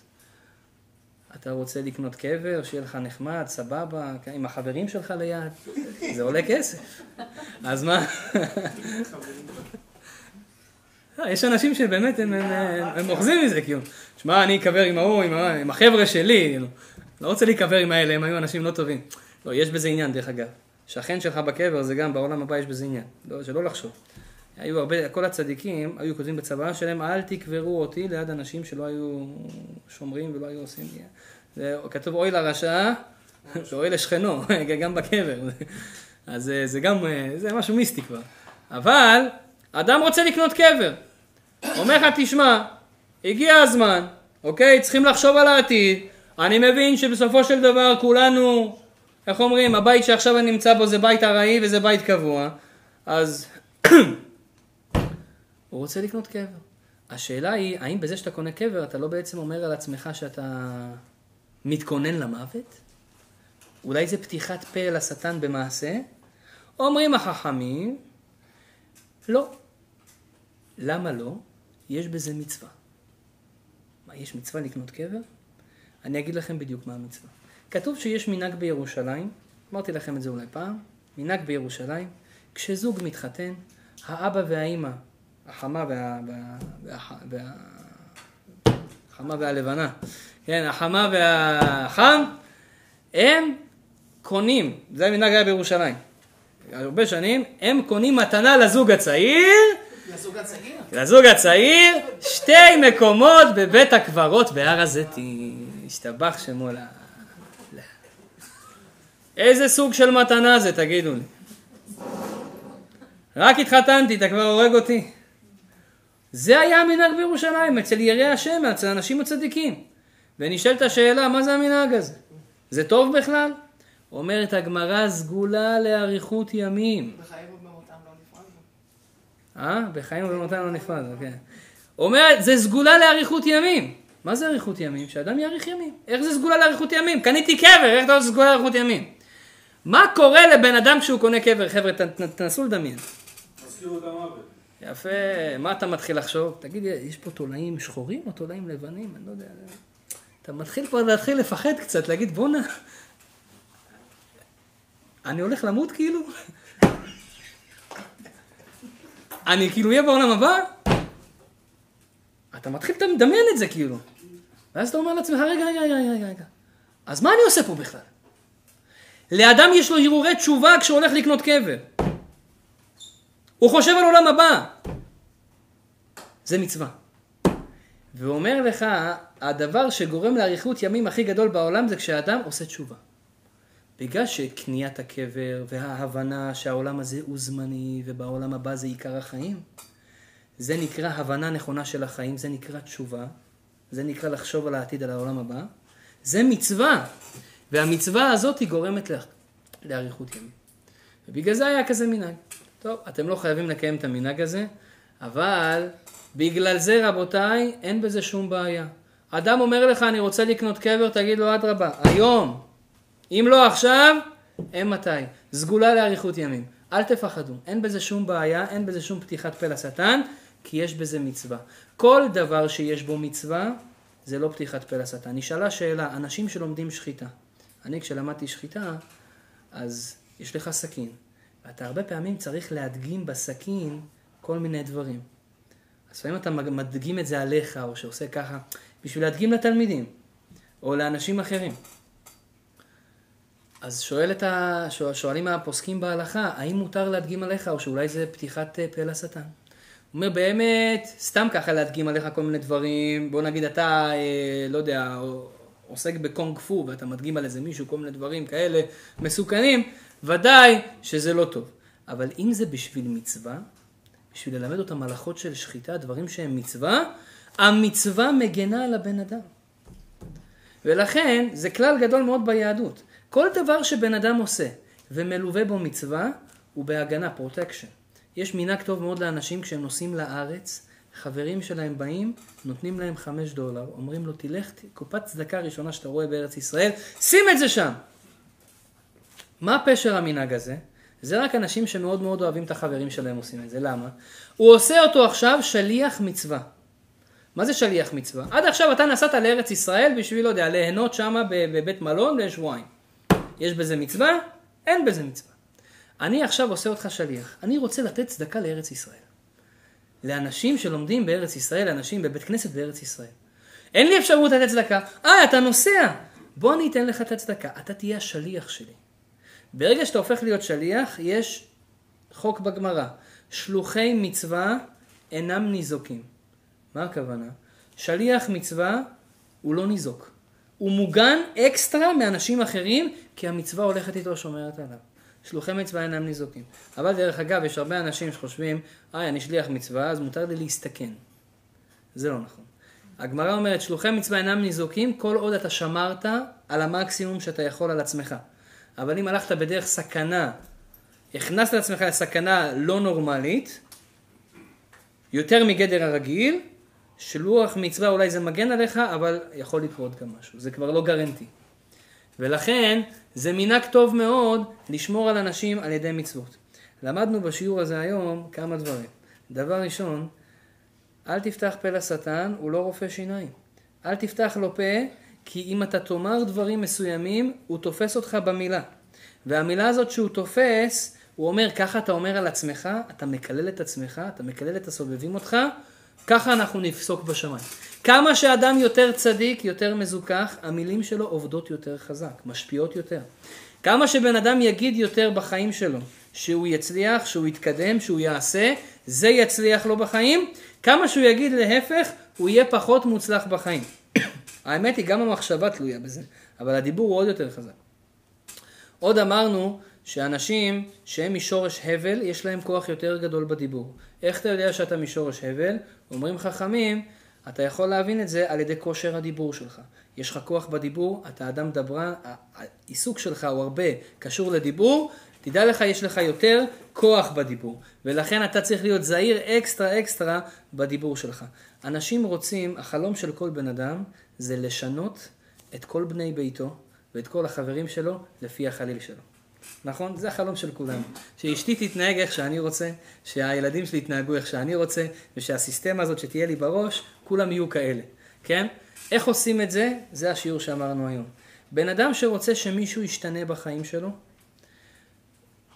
אתה רוצה לקנות קבר, שיהיה לך נחמד, סבבה, עם החברים שלך ליד, זה עולה כסף. אז מה? יש אנשים שבאמת הם אוחזים מזה, כאילו, שמע, אני אקבר עם ההוא, עם החבר'ה שלי, לא רוצה להיקבר עם האלה, הם היו אנשים לא טובים. לא, יש בזה עניין, דרך אגב. שכן שלך בקבר, זה גם בעולם הבא יש בזה עניין, שלא לחשוב. היו הרבה, כל הצדיקים היו כותבים בצוואה שלהם, אל תקברו אותי ליד אנשים שלא היו שומרים ולא היו עושים. זה כתוב אוי לרשע, ואוי לשכנו, גם בקבר. אז זה גם, זה משהו מיסטי כבר. אבל, אדם רוצה לקנות קבר. אומר לך, תשמע, הגיע הזמן, אוקיי? צריכים לחשוב על העתיד. אני מבין שבסופו של דבר כולנו, איך אומרים, הבית שעכשיו אני נמצא בו זה בית ארעי וזה בית קבוע. אז... הוא רוצה לקנות קבר. השאלה היא, האם בזה שאתה קונה קבר, אתה לא בעצם אומר על עצמך שאתה מתכונן למוות? אולי זה פתיחת פה לשטן במעשה? אומרים החכמים, לא. למה לא? יש בזה מצווה. מה, יש מצווה לקנות קבר? אני אגיד לכם בדיוק מה המצווה. כתוב שיש מנהג בירושלים, אמרתי לכם את זה אולי פעם, מנהג בירושלים, כשזוג מתחתן, האבא והאימא, החמה וה... החמה והלבנה. כן, החמה והחם, הם קונים, זה מנהג היה בירושלים. הרבה שנים, הם קונים מתנה לזוג הצעיר, לזוג הצעיר? לזוג הצעיר, שתי מקומות בבית הקברות בהר הזיתים. השתבח שמו לה. איזה סוג של מתנה זה, תגידו לי. רק התחתנתי, אתה כבר הורג אותי. זה היה המנהג בירושלים, אצל יראי השם, אצל אנשים הצדיקים. ונשאלת השאלה, מה זה המנהג הזה? זה טוב בכלל? אומרת הגמרא, סגולה לאריכות ימים. בחיים ובמותם לא נפרד. אה? בחיים ובמותם לא נפרד, אוקיי. אומרת, זה סגולה לאריכות ימים. מה זה אריכות ימים? שאדם יאריך ימים. איך זה סגולה לאריכות ימים? קניתי קבר, איך זה סגולה לאריכות ימים? מה קורה לבן אדם כשהוא קונה קבר? חבר'ה, תנסו לדמיין. תזכירו את המוות. יפה, מה אתה מתחיל לחשוב? תגיד, יש פה תולעים שחורים או תולעים לבנים? אני לא יודע. אתה מתחיל כבר להתחיל לפחד קצת, להגיד בוא נע... אני הולך למות כאילו? אני כאילו יהיה בעולם הבא? אתה מתחיל לדמיין את זה כאילו. ואז אתה אומר לעצמך, רגע, רגע, רגע, רגע. אז מה אני עושה פה בכלל? לאדם יש לו הרהורי תשובה כשהוא הולך לקנות קבר. הוא חושב על עולם הבא. זה מצווה. ואומר לך, הדבר שגורם לאריכות ימים הכי גדול בעולם זה כשהאדם עושה תשובה. בגלל שקניית הקבר וההבנה שהעולם הזה הוא זמני ובעולם הבא זה עיקר החיים, זה נקרא הבנה נכונה של החיים, זה נקרא תשובה, זה נקרא לחשוב על העתיד על העולם הבא, זה מצווה. והמצווה הזאת היא גורמת לאריכות ימים. ובגלל זה היה כזה מנהג. טוב, אתם לא חייבים לקיים את המנהג הזה, אבל בגלל זה רבותיי, אין בזה שום בעיה. אדם אומר לך, אני רוצה לקנות קבר, תגיד לו עד רבה, היום, אם לא עכשיו, אין מתי. סגולה לאריכות ימים. אל תפחדו, אין בזה שום בעיה, אין בזה שום פתיחת פה לשטן, כי יש בזה מצווה. כל דבר שיש בו מצווה, זה לא פתיחת פה לשטן. נשאלה שאלה, אנשים שלומדים שחיטה. אני כשלמדתי שחיטה, אז יש לך סכין. ואתה הרבה פעמים צריך להדגים בסכין כל מיני דברים. אז לפעמים אתה מדגים את זה עליך, או שעושה ככה, בשביל להדגים לתלמידים, או לאנשים אחרים. אז שואל את ה... שואלים הפוסקים בהלכה, האם מותר להדגים עליך, או שאולי זה פתיחת פה לשטן? הוא אומר באמת, סתם ככה להדגים עליך כל מיני דברים, בוא נגיד אתה, אה, לא יודע, עוסק בקונג פו, ואתה מדגים על איזה מישהו, כל מיני דברים כאלה מסוכנים, ודאי שזה לא טוב. אבל אם זה בשביל מצווה, בשביל ללמד אותם הלכות של שחיטה, דברים שהם מצווה, המצווה מגנה על הבן אדם. ולכן זה כלל גדול מאוד ביהדות. כל דבר שבן אדם עושה ומלווה בו מצווה, הוא בהגנה, פרוטקשן. יש מנהג טוב מאוד לאנשים כשהם נוסעים לארץ, חברים שלהם באים, נותנים להם חמש דולר, אומרים לו תלך, קופת צדקה ראשונה שאתה רואה בארץ ישראל, שים את זה שם. מה פשר המנהג הזה? זה רק אנשים שמאוד מאוד אוהבים את החברים שלהם עושים את זה. למה? הוא עושה אותו עכשיו שליח מצווה. מה זה שליח מצווה? עד עכשיו אתה נסעת לארץ ישראל בשביל, לא יודע, ליהנות שמה בבית מלון לשבועיים. יש בזה מצווה? אין בזה מצווה. אני עכשיו עושה אותך שליח. אני רוצה לתת צדקה לארץ ישראל. לאנשים שלומדים בארץ ישראל, לאנשים בבית כנסת בארץ ישראל. אין לי אפשרות לתת צדקה. אה, אתה נוסע. בוא אני אתן לך את הצדקה. אתה תהיה השליח שלי. ברגע שאתה הופך להיות שליח, יש חוק בגמרא. שלוחי מצווה אינם ניזוקים. מה הכוונה? שליח מצווה הוא לא ניזוק. הוא מוגן אקסטרה מאנשים אחרים, כי המצווה הולכת איתו שומרת עליו. שלוחי מצווה אינם ניזוקים. אבל דרך אגב, יש הרבה אנשים שחושבים, איי, אני שליח מצווה, אז מותר לי להסתכן. זה לא נכון. הגמרא אומרת, שלוחי מצווה אינם ניזוקים, כל עוד אתה שמרת על המקסימום שאתה יכול על עצמך. אבל אם הלכת בדרך סכנה, הכנסת לעצמך לסכנה לא נורמלית, יותר מגדר הרגיל, שלוח מצווה אולי זה מגן עליך, אבל יכול לקרות גם משהו. זה כבר לא גרנטי. ולכן זה מנהג טוב מאוד לשמור על אנשים על ידי מצוות. למדנו בשיעור הזה היום כמה דברים. דבר ראשון, אל תפתח פה לשטן, הוא לא רופא שיניים. אל תפתח לו פה, כי אם אתה תאמר דברים מסוימים, הוא תופס אותך במילה. והמילה הזאת שהוא תופס, הוא אומר, ככה אתה אומר על עצמך, אתה מקלל את עצמך, אתה מקלל את הסובבים אותך, ככה אנחנו נפסוק בשמיים. כמה שאדם יותר צדיק, יותר מזוכח, המילים שלו עובדות יותר חזק, משפיעות יותר. כמה שבן אדם יגיד יותר בחיים שלו, שהוא יצליח, שהוא יתקדם, שהוא יעשה, זה יצליח לו בחיים. כמה שהוא יגיד להפך, הוא יהיה פחות מוצלח בחיים. האמת היא, גם המחשבה תלויה בזה, אבל הדיבור הוא עוד יותר חזק. עוד אמרנו שאנשים שהם משורש הבל, יש להם כוח יותר גדול בדיבור. איך אתה יודע שאתה משורש הבל? אומרים חכמים, אתה יכול להבין את זה על ידי כושר הדיבור שלך. יש לך כוח בדיבור, אתה אדם דברן, העיסוק שלך הוא הרבה קשור לדיבור, תדע לך, יש לך יותר כוח בדיבור. ולכן אתה צריך להיות זהיר אקסטרה אקסטרה בדיבור שלך. אנשים רוצים, החלום של כל בן אדם, זה לשנות את כל בני ביתו ואת כל החברים שלו לפי החליל שלו. נכון? זה החלום של כולם. שאשתי תתנהג איך שאני רוצה, שהילדים שלי יתנהגו איך שאני רוצה, ושהסיסטמה הזאת שתהיה לי בראש, כולם יהיו כאלה. כן? איך עושים את זה? זה השיעור שאמרנו היום. בן אדם שרוצה שמישהו ישתנה בחיים שלו,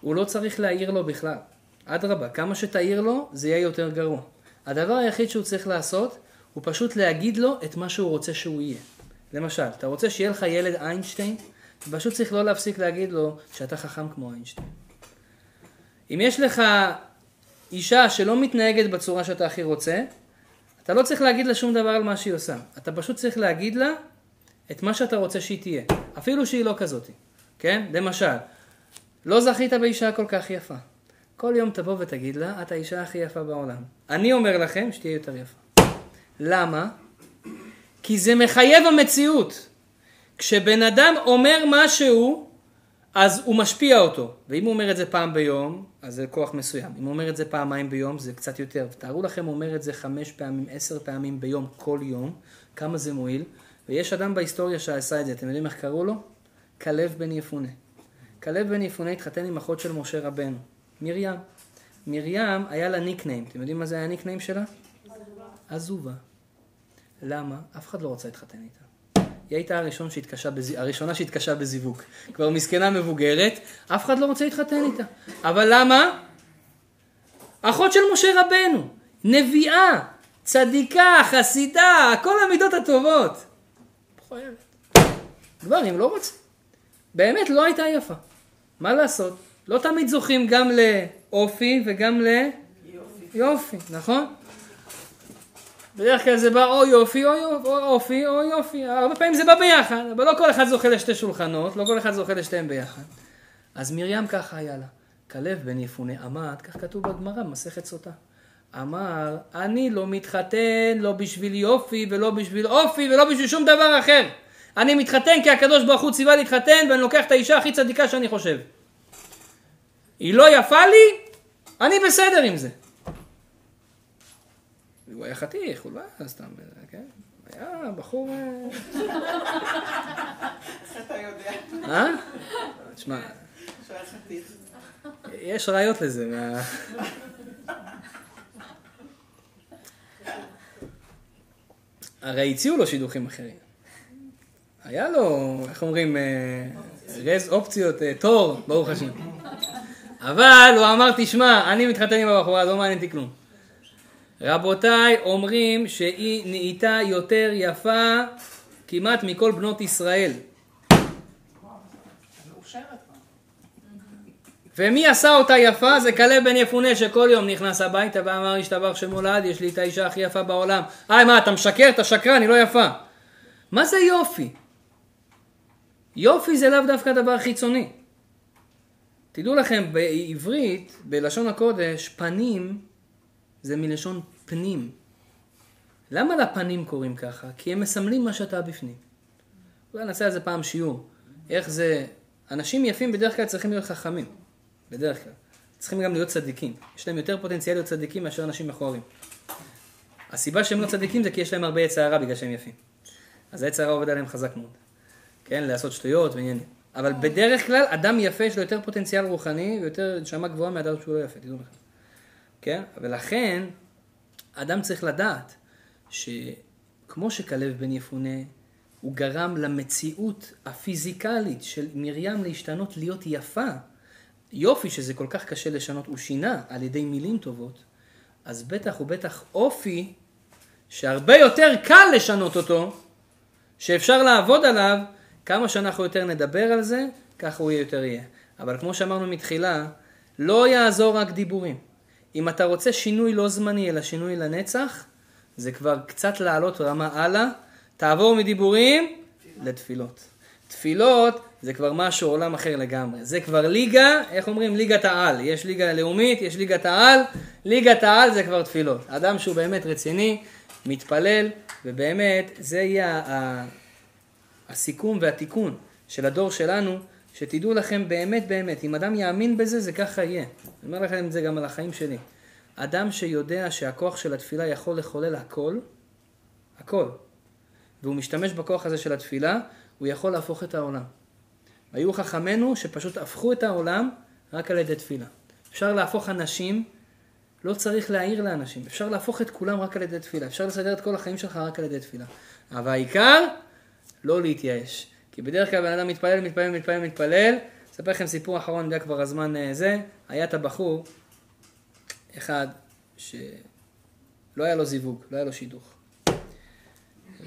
הוא לא צריך להעיר לו בכלל. אדרבה, כמה שתעיר לו, זה יהיה יותר גרוע. הדבר היחיד שהוא צריך לעשות, הוא פשוט להגיד לו את מה שהוא רוצה שהוא יהיה. למשל, אתה רוצה שיהיה לך ילד איינשטיין, פשוט צריך לא להפסיק להגיד לו שאתה חכם כמו איינשטיין. אם יש לך אישה שלא מתנהגת בצורה שאתה הכי רוצה, אתה לא צריך להגיד לה שום דבר על מה שהיא עושה. אתה פשוט צריך להגיד לה את מה שאתה רוצה שהיא תהיה. אפילו שהיא לא כזאת. כן? למשל, לא זכית באישה כל כך יפה. כל יום תבוא ותגיד לה, את האישה הכי יפה בעולם. אני אומר לכם שתהיה יותר יפה. למה? כי זה מחייב המציאות. כשבן אדם אומר משהו, אז הוא משפיע אותו. ואם הוא אומר את זה פעם ביום, אז זה כוח מסוים. אם הוא אומר את זה פעמיים ביום, זה קצת יותר. תארו לכם, הוא אומר את זה חמש פעמים, עשר פעמים ביום, כל יום. כמה זה מועיל. ויש אדם בהיסטוריה שעשה את זה. אתם יודעים איך קראו לו? קלב בן יפונה. קלב בן יפונה התחתן עם אחות של משה רבנו. מרים. מרים היה לה ניקניים. אתם יודעים מה זה היה הניקניים שלה? עזובה. למה? אף אחד לא רוצה להתחתן איתה. היא הייתה הראשון שהתקשה בז... הראשונה שהתקשה בזיווק. כבר מסכנה מבוגרת, אף אחד לא רוצה להתחתן איתה. אבל למה? אחות של משה רבנו, נביאה, צדיקה, חסידה, כל המידות הטובות. גברים לא רוצים. באמת לא הייתה יפה. מה לעשות? לא תמיד זוכים גם לאופי וגם ל... יופי. יופי, נכון? בדרך כלל זה בא או יופי או יופי, או אופי או יופי. הרבה פעמים זה בא ביחד, אבל לא כל אחד זוכה לשתי שולחנות, לא כל אחד זוכה לשתיהם ביחד. אז מרים ככה היה לה. קלב בן יפונה עמד, כך כתוב בגמרא, מסכת סוטה. אמר, אני לא מתחתן, לא בשביל יופי ולא בשביל אופי ולא בשביל שום דבר אחר. אני מתחתן כי הקדוש ברוך הוא ציווה להתחתן, ואני לוקח את האישה הכי צדיקה שאני חושב. היא לא יפה לי, אני בסדר עם זה. הוא היה חתיך, הוא לא היה סתם, כן? היה בחור... אתה יודע. אה? תשמע. שהוא היה חתיך. יש ראיות לזה. הרי הציעו לו שידוכים אחרים. היה לו, איך אומרים, רז אופציות, תור, ברוך השם. אבל הוא אמר, תשמע, אני מתחתן עם הבחורה, לא מעניין אותי כלום. רבותיי אומרים שהיא נהייתה יותר יפה כמעט מכל בנות ישראל. ומי עשה אותה יפה? זה קלב בן יפונה שכל יום נכנס הביתה ואמר, ישתבח שמולד, יש לי את האישה הכי יפה בעולם. אה, מה, אתה משקר, אתה שקרן, היא לא יפה. מה זה יופי? יופי זה לאו דווקא דבר חיצוני. תדעו לכם, בעברית, בלשון הקודש, פנים זה מלשון פנים. למה לפנים קוראים ככה? כי הם מסמלים מה שאתה בפנים. אולי נעשה על זה פעם שיעור. איך זה... אנשים יפים בדרך כלל צריכים להיות חכמים. בדרך כלל. צריכים גם להיות צדיקים. יש להם יותר פוטנציאל להיות צדיקים מאשר אנשים מכוערים. הסיבה שהם לא צדיקים זה כי יש להם הרבה יצר הרע בגלל שהם יפים. אז היצר הרע עובד עליהם חזק מאוד. כן? לעשות שטויות ועניינים. אבל בדרך כלל אדם יפה יש לו יותר פוטנציאל רוחני ויותר נשמה גבוהה מאדם שהוא לא יפה, תדעו לכם. כן? ולכן אדם צריך לדעת שכמו שקלב בן יפונה הוא גרם למציאות הפיזיקלית של מרים להשתנות להיות יפה, יופי שזה כל כך קשה לשנות, הוא שינה על ידי מילים טובות, אז בטח ובטח אופי שהרבה יותר קל לשנות אותו, שאפשר לעבוד עליו, כמה שאנחנו יותר נדבר על זה, ככה הוא יהיה יותר יהיה. אבל כמו שאמרנו מתחילה, לא יעזור רק דיבורים. אם אתה רוצה שינוי לא זמני, אלא שינוי לנצח, זה כבר קצת לעלות רמה הלאה, תעבור מדיבורים לתפילות. תפילות זה כבר משהו עולם אחר לגמרי. זה כבר ליגה, איך אומרים? ליגת העל. יש ליגה לאומית, יש ליגת העל. ליגת העל זה כבר תפילות. אדם שהוא באמת רציני, מתפלל, ובאמת זה יהיה ה... הסיכום והתיקון של הדור שלנו, שתדעו לכם באמת באמת, אם אדם יאמין בזה, זה ככה יהיה. אני אומר לכם את זה גם על החיים שלי. אדם שיודע שהכוח של התפילה יכול לחולל הכל, הכל, והוא משתמש בכוח הזה של התפילה, הוא יכול להפוך את העולם. היו חכמנו שפשוט הפכו את העולם רק על ידי תפילה. אפשר להפוך אנשים, לא צריך להעיר לאנשים, אפשר להפוך את כולם רק על ידי תפילה, אפשר לסדר את כל החיים שלך רק על ידי תפילה. אבל העיקר, לא להתייאש. כי בדרך כלל בן אדם מתפלל, מתפלל, מתפלל, מתפלל. אספר לכם סיפור אחרון, די כבר הזמן זה. היה את הבחור, אחד, שלא היה לו זיווג, לא היה לו שידוך.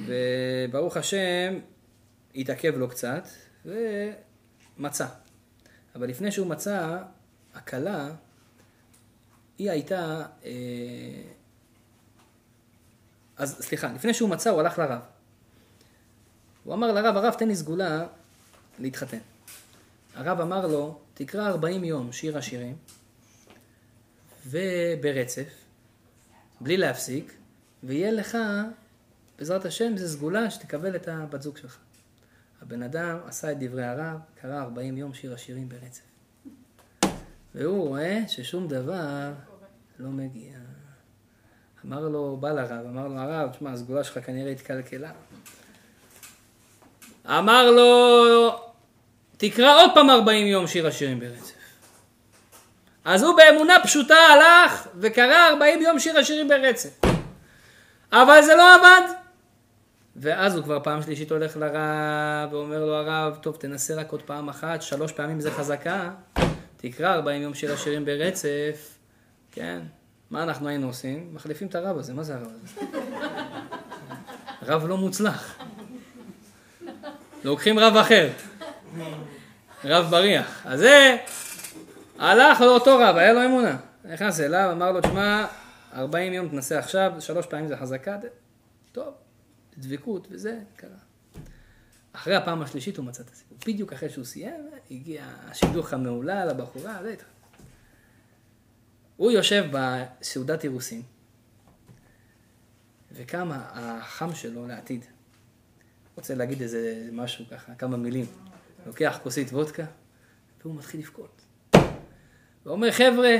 וברוך השם, התעכב לו קצת, ומצא. אבל לפני שהוא מצא, הקלה, היא הייתה... אז סליחה, לפני שהוא מצא, הוא הלך לרב. הוא אמר לרב, הרב תן לי סגולה להתחתן. הרב אמר לו, תקרא ארבעים יום שיר השירים, וברצף, בלי להפסיק, ויהיה לך, בעזרת השם, זה סגולה שתקבל את הבת זוג שלך. הבן אדם עשה את דברי הרב, קרא ארבעים יום שיר השירים ברצף. והוא רואה ששום דבר לא מגיע. אמר לו, בא לרב, אמר לו, הרב, תשמע, הסגולה שלך כנראה התקלקלה. אמר לו, תקרא עוד פעם ארבעים יום שיר השירים ברצף. אז הוא באמונה פשוטה הלך וקרא ארבעים יום שיר השירים ברצף. אבל זה לא עבד. ואז הוא כבר פעם שלישית הולך לרב ואומר לו הרב, טוב תנסה רק עוד פעם אחת, שלוש פעמים זה חזקה. תקרא ארבעים יום שיר השירים ברצף. כן, מה אנחנו היינו עושים? מחליפים את הרב הזה, מה זה הרב הזה? רב לא מוצלח. לוקחים רב אחר, רב בריח. אז זה, הלך לאותו רב, היה לו אמונה. נכנס אליו, אמר לו, תשמע, ארבעים יום תנסה עכשיו, שלוש פעמים זה חזקה, טוב, דבקות וזה, קרה. אחרי הפעם השלישית הוא מצא את הסיפור. בדיוק אחרי שהוא סיים, הגיע השידוך המעולה לבחורה, זה איתך. הוא יושב בסעודת אירוסין, וכמה החם שלו לעתיד. רוצה להגיד איזה משהו ככה, כמה מילים. לוקח כוסית וודקה, והוא מתחיל לבכות. ואומר, חבר'ה,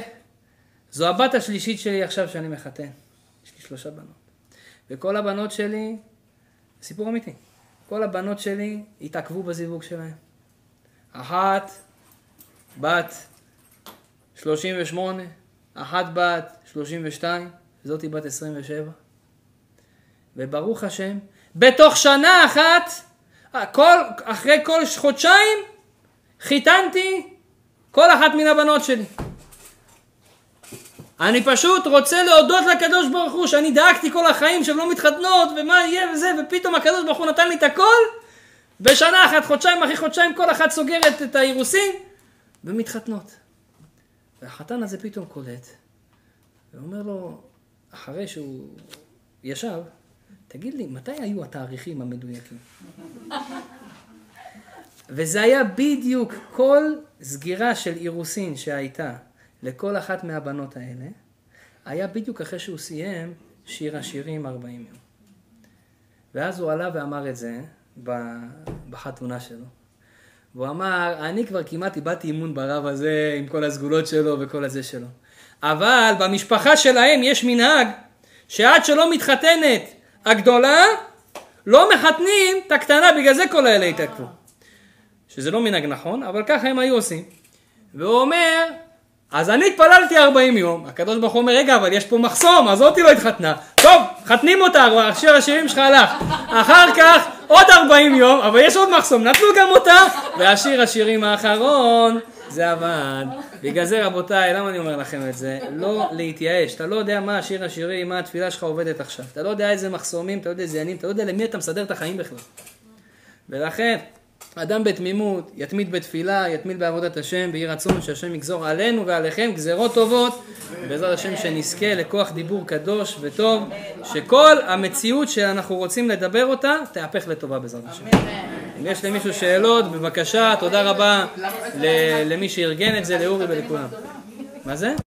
זו הבת השלישית שלי עכשיו שאני מחתן. יש לי שלושה בנות. וכל הבנות שלי, סיפור אמיתי, כל הבנות שלי התעכבו בזיווג שלהם. אחת בת שלושים ושמונה, אחת בת שלושים ושתיים, זאת היא בת עשרים ושבע. וברוך השם, בתוך שנה אחת, כל, אחרי כל חודשיים, חיתנתי כל אחת מן הבנות שלי. אני פשוט רוצה להודות לקדוש ברוך הוא שאני דאגתי כל החיים שהן לא מתחתנות ומה יהיה וזה, ופתאום הקדוש ברוך הוא נתן לי את הכל. בשנה אחת, חודשיים אחרי חודשיים, כל אחת סוגרת את האירוסין ומתחתנות. והחתן הזה פתאום קולט ואומר לו, אחרי שהוא ישב, תגיד לי, מתי היו התאריכים המדויקים? וזה היה בדיוק כל סגירה של אירוסין שהייתה לכל אחת מהבנות האלה, היה בדיוק אחרי שהוא סיים שיר השירים ארבעים יום. ואז הוא עלה ואמר את זה בחתונה שלו. והוא אמר, אני כבר כמעט איבדתי אמון ברב הזה עם כל הסגולות שלו וכל הזה שלו. אבל במשפחה שלהם יש מנהג שעד שלא מתחתנת הגדולה, לא מחתנים את הקטנה, בגלל זה כל האלה התעכבו. שזה לא מנהג נכון, אבל ככה הם היו עושים. והוא אומר, אז אני התפללתי ארבעים יום, הקדוש ברוך הוא אומר, רגע, אבל יש פה מחסום, אז אותי לא התחתנה. טוב, חתנים אותה, שיר השירים שלך הלך. אחר כך, עוד ארבעים יום, אבל יש עוד מחסום, נתנו גם אותה. והשיר השירים האחרון, זה עבד. בגלל זה, רבותיי, למה אני אומר לכם את זה? לא להתייאש. אתה לא יודע מה השיר השירים, מה התפילה שלך עובדת עכשיו. אתה לא יודע איזה מחסומים, אתה לא יודע איזה ענים, אתה לא יודע למי אתה מסדר את החיים בכלל. ולכן, אדם בתמימות, יתמיד בתפילה, יתמיד בעבודת השם, ויהי רצון שהשם יגזור עלינו ועליכם גזרות טובות, בעזרת השם שנזכה לכוח דיבור קדוש וטוב, שכל המציאות שאנחנו רוצים לדבר אותה, תהפך לטובה בעזרת השם. אם יש למישהו שאלות, בבקשה, תודה רבה למי שארגן את זה, לאורי ולכולם. מה זה?